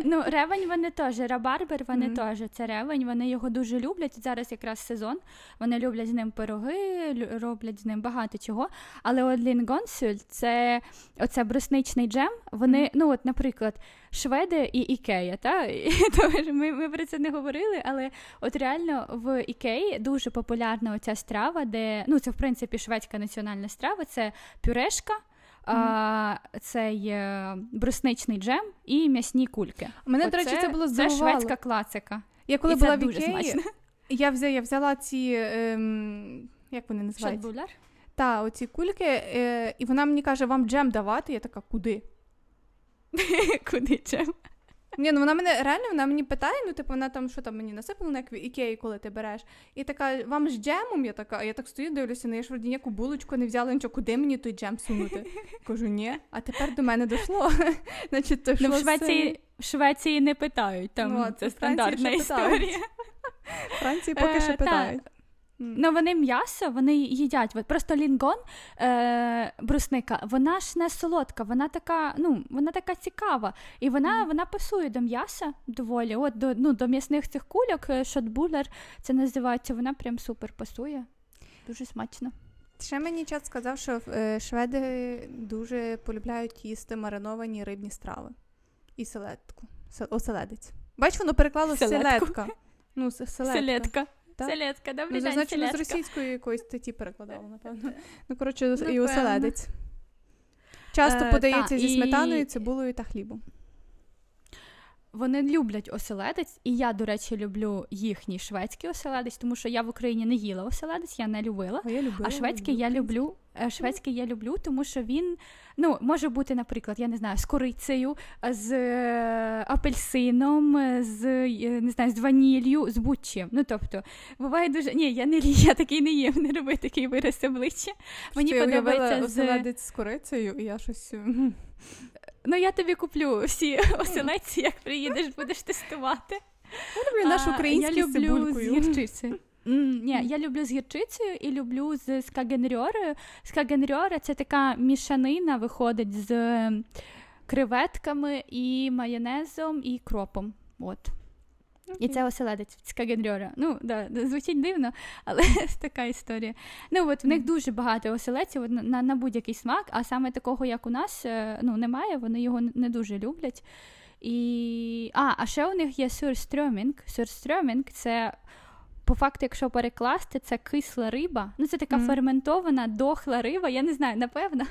Ну, ревень вони теж, рабарбер вони mm. теж, це ревень, вони його дуже люблять, зараз якраз сезон, вони люблять з ним пироги, роблять з ним багато чого, але от лінгонсюль, це оце брусничний джем, вони, mm. ну от, наприклад, шведи і Ікея, та? ми, ми про це не говорили, але от реально в Ікеї дуже популярна оця страва, де, ну це в принципі шведська національна страва, це пюрешка, а, цей брусничний джем і м'ясні кульки. Мене, оце, до речі, це було здивувало. Це шведська класика. Я коли і була в Ікеї, я взяла, я взяла ці, ем, як вони називаються? Шотбуллар? Так, оці кульки, е, і вона мені каже, вам джем давати? Я така, куди? Куди джем? Ні, ну вона мене, реально, вона мені питає, ну, типу, вона там, що там мені насипала, на як в Ікеї, коли ти береш. І така, вам з джемом? Я така, я так стою, дивлюся, ну, я ж вроді ніяку булочку не взяла, нічого, куди мені той джем сунути? Кажу, ні. А тепер до мене дійшло. Значить, то ну, в Швеції, в Швеції не питають, там ну, це стандартна історія. В Франції поки що питають. Ну, вони м'ясо, вони їдять. От просто лінгон, е- брусника, вона ж не солодка, вона така, ну, вона така цікава. І вона, mm. вона пасує до м'яса доволі. От до, ну, до м'ясних цих кульок, шьотбуллар, це називається, вона прям супер пасує. Дуже смачно. Ще мені чат сказав, що шведи дуже полюбляють їсти мариновані рибні страви. І селедку. Оселедець. Бач, воно переклало селедка. Ну, селедка. Селедка. Так? Селедка, добрий ну, день, селедка. Зазначено, з російської якоїсь статті перекладала, напевно. Ну, коротше, напевно. І оселедець. Часто е, подається та, зі і... сметаною, цибулею та хлібом. Вони люблять оселедець, і я, до речі, люблю їхній шведський оселедець, тому що я в Україні не їла оселедець, я не любила. О, я любила а шведський люблю. я люблю. Шведський я люблю, тому що він, ну, може бути, наприклад, я не знаю, з корицею, з апельсином, з, не знаю, з ваніллю, з будь-чим. Ну, тобто, буває дуже... Ні, я не я такий не їм, не роби такий вираз обличчя. Мені що, подобається я з... оселедець з корицею, і я щось... Ну, я тобі куплю всі оселедці, як приїдеш, будеш тестувати. Я люблю наш український з цибулькою. Я люблю з гірчицею. Mm, ні, я люблю з гірчицею і люблю з скагенрьорою. Скагенрьора – це така мішанина, виходить, з креветками і майонезом, і кропом. От. Okay. І це оселедець, скагенрьора. Ну, да, звучить дивно, але така історія. Ну, от в них дуже багато оселедців на, на будь-який смак, а саме такого, як у нас, ну, немає, вони його не дуже люблять. І... А, а ще у них є сурстромінг. Сурстромінг – це... По факту, якщо перекласти, це кисла риба. Ну, це така mm. ферментована, дохла риба. Я не знаю, напевно,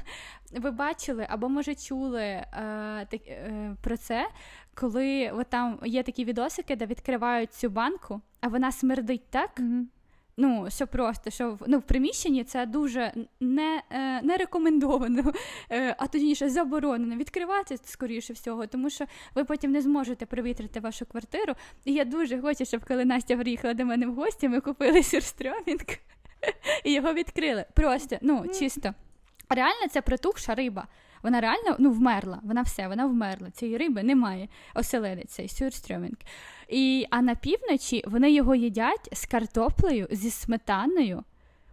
ви бачили або, може, чули е, так, е, про це, коли от там є такі відосики, де відкривають цю банку, а вона смердить так, mm-hmm. Ну, що просто, що в, ну, в приміщенні це дуже не, е, не рекомендовано, е, а точніше заборонено відкривати, скоріше всього, тому що ви потім не зможете провітрити вашу квартиру. І я дуже хочу, щоб коли Настя приїхала до мене в гості, ми купили сурстромінг і його відкрили. Просто, ну, чисто. Реально це протухша риба. Вона реально, ну, вмерла. Вона все, вона вмерла. Цієї риби немає. Оселедець цей сурстромінг. І, а на півночі вони його їдять з картоплею, зі сметаною.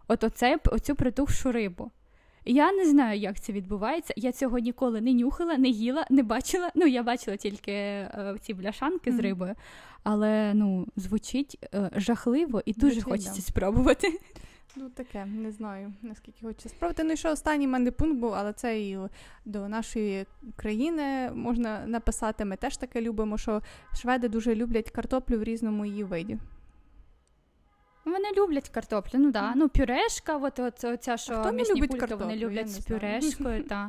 От оце, оцю протухшу рибу. Я не знаю, як це відбувається. Я цього ніколи не нюхала, не їла, не бачила. Ну, я бачила тільки е, ці бляшанки mm-hmm. з рибою. Але, ну, звучить е, жахливо і дуже звучить, хочеться да. спробувати. Ну, таке, не знаю, наскільки хочеться спробувати. Ну, і що останній мене пункт був, але це і до нашої країни можна написати. Ми теж таке любимо, що шведи дуже люблять картоплю в різному її виді. Вони люблять картоплю, ну так. Да. Ну, пюрешка, от, от, оця, що м'ясні кульки, картоплю? Вони люблять з пюрешкою, так.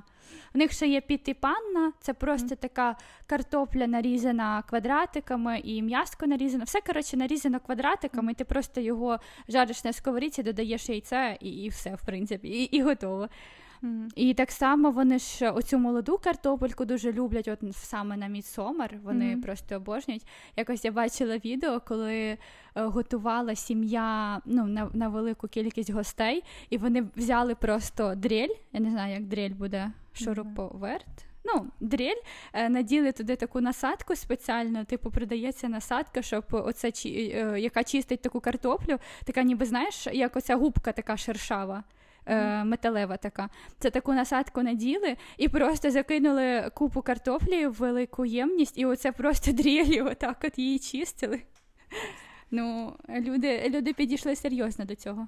У них ще є піти-панна, це просто така картопля нарізана квадратиками і м'яско нарізано. Все, коротше, нарізано квадратиками, і ти просто його жариш на сковорідці, додаєш яйце і, і все, в принципі, і, і готово. Mm-hmm. І так само вони ж оцю молоду картопельку дуже люблять, от саме на мідсомер, вони mm-hmm. просто обожнюють. Якось я бачила відео, коли готувала сім'я, ну, на, на велику кількість гостей, і вони взяли просто дрель, я не знаю, як дрель буде, шуруповерт. Mm-hmm. Ну, дрель, наділи туди таку насадку спеціально, типу, продається насадка, щоб оце, яка чистить таку картоплю, така ніби, знаєш, як оця губка така шершава. Mm-hmm. металева така. Це таку насадку наділи і просто закинули купу картоплі в велику ємність, і оце просто дрілі отак от її чистили. Ну, люди, люди підійшли серйозно до цього.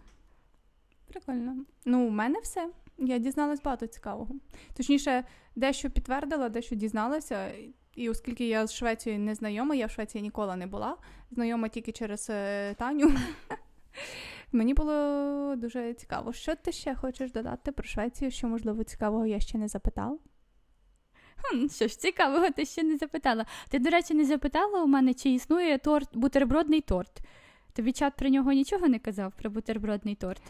Прикольно. Ну, у мене все. Я дізналась багато цікавого. Точніше, дещо підтвердила, дещо дізналася. І оскільки я з Швецією не знайома, я в Швеції ніколи не була. Знайома тільки через Таню. Мені було дуже цікаво. Що ти ще хочеш додати про Швецію? Що, можливо, цікавого я ще не запитала? Хм, що ж, цікавого ти ще не запитала. Ти, до речі, не запитала у мене, чи існує торт, бутербродний торт. Тобі чат про нього нічого не казав, про бутербродний торт?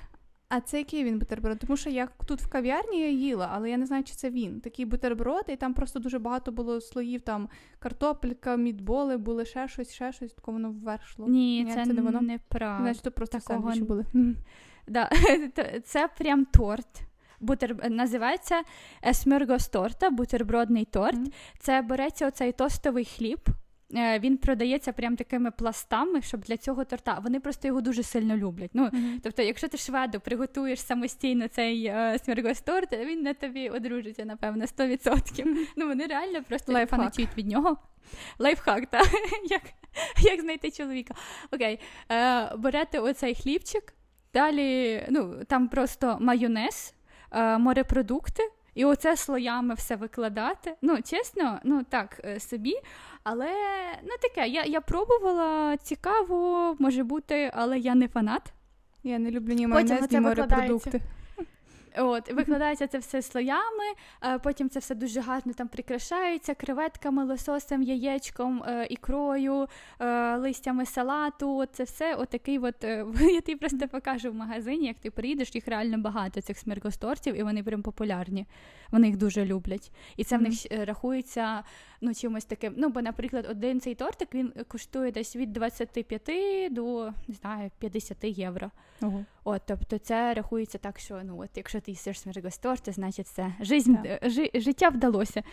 А це який він бутерброд? Тому що я тут в кав'ярні я їла, але я не знаю, чи це він. Такий бутерброд, і там просто дуже багато було слоїв, там картопелька, мідболи, були ще щось, ще щось, тако воно ввершло. Ні, Ні, це, це не воно. Не правда. Значить, то просто сендвічі були. Да. Це прям торт. Бутер... Називається смьоргостарта, бутербродний торт. Mm. Це береться оцей тостовий хліб. Він продається прям такими пластами, щоб для цього торта. Вони просто його дуже сильно люблять. Ну, mm-hmm. тобто, якщо ти шведу приготуєш самостійно цей е, смьоргостарт, він на тобі одружиться, напевно, сто відсотків. Mm-hmm. Ну, вони реально просто фанатіють від нього. Лайфхак, так? як, як знайти чоловіка. Окей. Е, берете оцей хлібчик, далі, ну, там просто майонез, е, морепродукти, і оце слоями все викладати. Ну, чесно, ну так собі. Але, ну таке, я, я пробувала, цікаво, може бути, але я не фанат. Я не люблю ні майонез, ні морепродукти. От, викладається це все слоями, потім це все дуже гарно там прикрашається креветками, лососем, яєчком, ікрою, листями салату, це все отакий от, я тобі просто покажу в магазині, як ти приїдеш, їх реально багато, цих смьоргостартів, і вони прям популярні, вони їх дуже люблять. І це mm-hmm. в них рахується, ну, чимось таким, ну, бо, наприклад, один цей тортик, він коштує десь від двадцяти п'яти до, не знаю, п'ятдесят євро. Uh-huh. От, тобто це рахується так, що, ну, от, якщо ти їсиш смьоргостарт, значить це жизнь, жи, життя вдалося.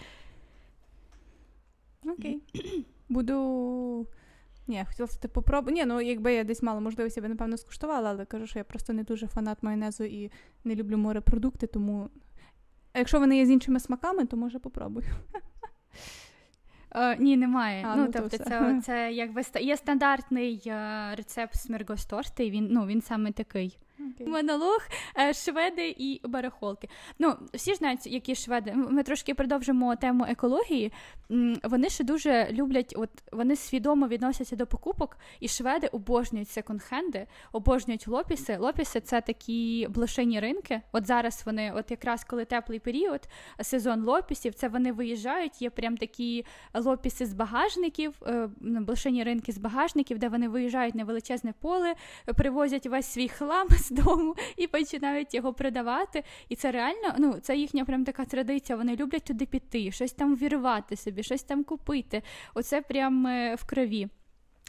Окей. Буду... Ні, хотіла б ти попробувати. Ні, ну, якби я десь мала можливість, я б, напевно, скуштувала, але кажу, що я просто не дуже фанат майонезу і не люблю морепродукти, тому... А якщо вони є з іншими смаками, то, може, попробую. О, ні, немає. А, ну, ну, тобто, це, це якби є стандартний рецепт смьоргостарта, і він, ну, він саме такий. Okay. Монолог, шведи і барахолки. Ну, всі ж знають, які шведи. Ми трошки продовжимо тему екології. Вони ще дуже люблять, от вони свідомо відносяться до покупок, і шведи обожнюють секонд-хенди, обожнюють лопіси. Лопіси – це такі блошині ринки. От зараз вони, от якраз коли теплий період, сезон лопісів, це вони виїжджають, є прям такі лопіси з багажників, блошині ринки з багажників, де вони виїжджають на величезне поле, привозять весь свій хлам з дому і починають його продавати. І це реально, ну, це їхня прям така традиція. Вони люблять туди піти, щось там вірвати собі, щось там купити. Оце прям в крові.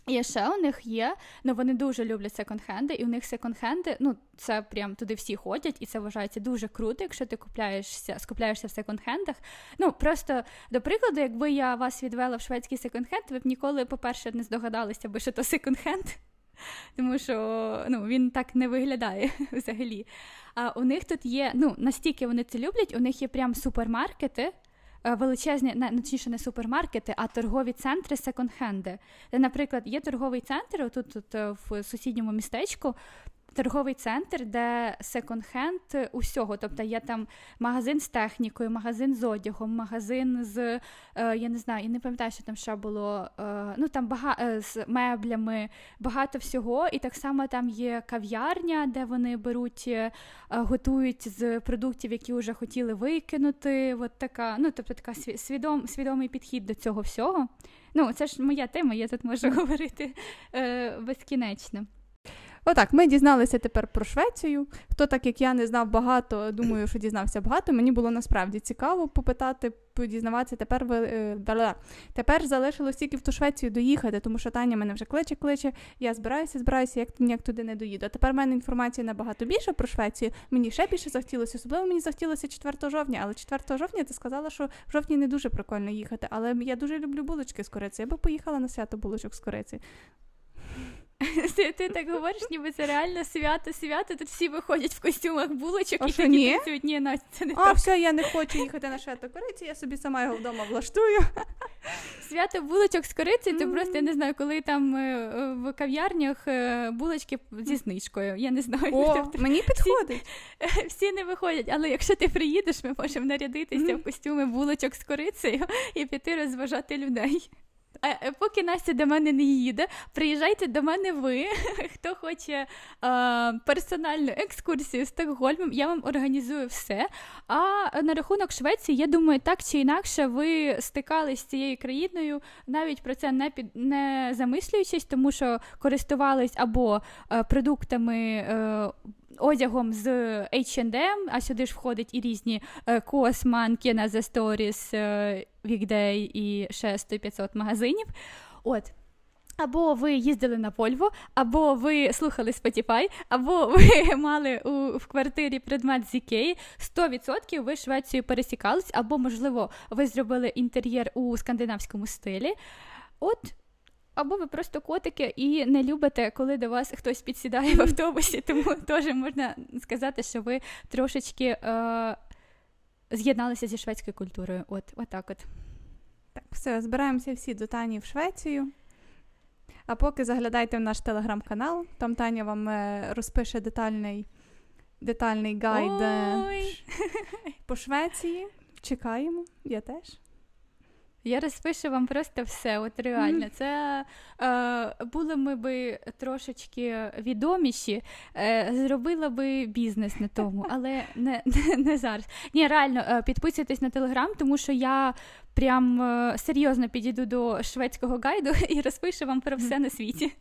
І ще у них є, ну, вони дуже люблять секонд-хенди, і у них секонд-хенди, ну, це прям туди всі ходять, і це вважається дуже круто, якщо ти купляєшся, скупляєшся в секонд-хендах. Ну, просто, до прикладу, якби я вас відвела в шведський секонд-хенд, ви б ніколи, по-перше, не здогадалися би, що то секонд-хенд. Тому що, ну, він так не виглядає взагалі. А у них тут є, ну, настільки вони це люблять, у них є прям супермаркети, величезні, точніше не супермаркети, а торгові центри секонд-хенди. Де, наприклад, є торговий центр, отут тут в сусідньому містечку, торговий центр, де секонд-хенд усього. Тобто є там магазин з технікою, магазин з одягом, магазин з, я не знаю, я не пам'ятаю, що там ще було, ну там бага... з меблями, багато всього. І так само там є кав'ярня, де вони беруть, готують з продуктів, які вже хотіли викинути. От така, ну тобто така свідом... свідомий підхід до цього всього. Ну це ж моя тема, я тут можу говорити безкінечно. Отак, ми дізналися тепер про Швецію. Хто так, як я, не знав багато, думаю, що дізнався багато. Мені було насправді цікаво попитати, подізнаватися. Тепер, тепер залишилось тільки в ту Швецію доїхати, тому що Таня мене вже кличе-кличе. Я збираюся, збираюся, як ніяк туди не доїду. А тепер в мене інформації набагато більше про Швецію. Мені ще більше захотілося. Особливо мені захотілося четвертого жовтня. Але четвертого жовтня ти сказала, що в жовтні не дуже прикольно їхати. Але я дуже люблю булочки з корицею. Я би поїхала на свято булочок з корицею. Ти, ти так говориш, ніби це реально свято-свято, тут всі виходять в костюмах булочок, а і такі танцюють. Ні, Настя, це не а, так. А, все, я не хочу їхати на свято кориці, я собі сама його вдома влаштую. Свято булочок з корицею, ти mm-hmm. просто, я не знаю, коли там в кав'ярнях булочки зі знижкою, я не знаю. О, тобто, мені підходить. Всі, всі не виходять, але якщо ти приїдеш, ми можемо нарядитися mm-hmm. в костюми булочок з корицею і піти розважати людей. А поки Настя до мене не їде, приїжджайте до мене ви, хто хоче а, персональну екскурсію Стокгольмом, я вам організую все. А на рахунок Швеції, я думаю, так чи інакше ви стикались з цією країною, навіть про це не, під, не замислюючись, тому що користувались або а, продуктами а, одягом з ейч енд ем, а сюди ж входить і різні Косманки на The Stories, Weekday і ще сто п'ятсот магазинів. От. Або ви їздили на Вольво, або ви слухали Spotify, або ви мали у, в квартирі предмет з Ікеї. сто відсотків ви Швецію пересікались, або, можливо, ви зробили інтер'єр у скандинавському стилі. От. Або ви просто котики і не любите, коли до вас хтось підсідає в автобусі, тому теж можна сказати, що ви трошечки е- з'єдналися зі шведською культурою. От, отак от. Так, все, збираємося всі до Тані в Швецію. А поки заглядайте в наш телеграм-канал, там Таня вам розпише детальний, детальний гайд Ой. по Швеції. Чекаємо, я теж. Я розпишу вам просто все, от реально. Це е, були ми би трошечки відоміші, е, зробила би бізнес на тому, але не, не, не зараз. Ні, реально, підписуйтесь на Телеграм, тому що я прям е, серйозно підійду до шведського гайду і розпишу вам про все на світі.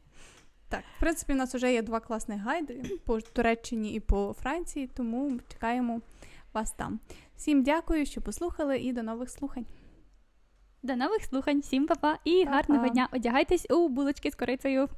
Так, в принципі, у нас вже є два класних гайди по Туреччині і по Франції, тому чекаємо вас там. Всім дякую, що послухали, і до нових слухань. До нових слухань, всім па-па і па-па. Гарного дня. Одягайтесь у булочки з корицею.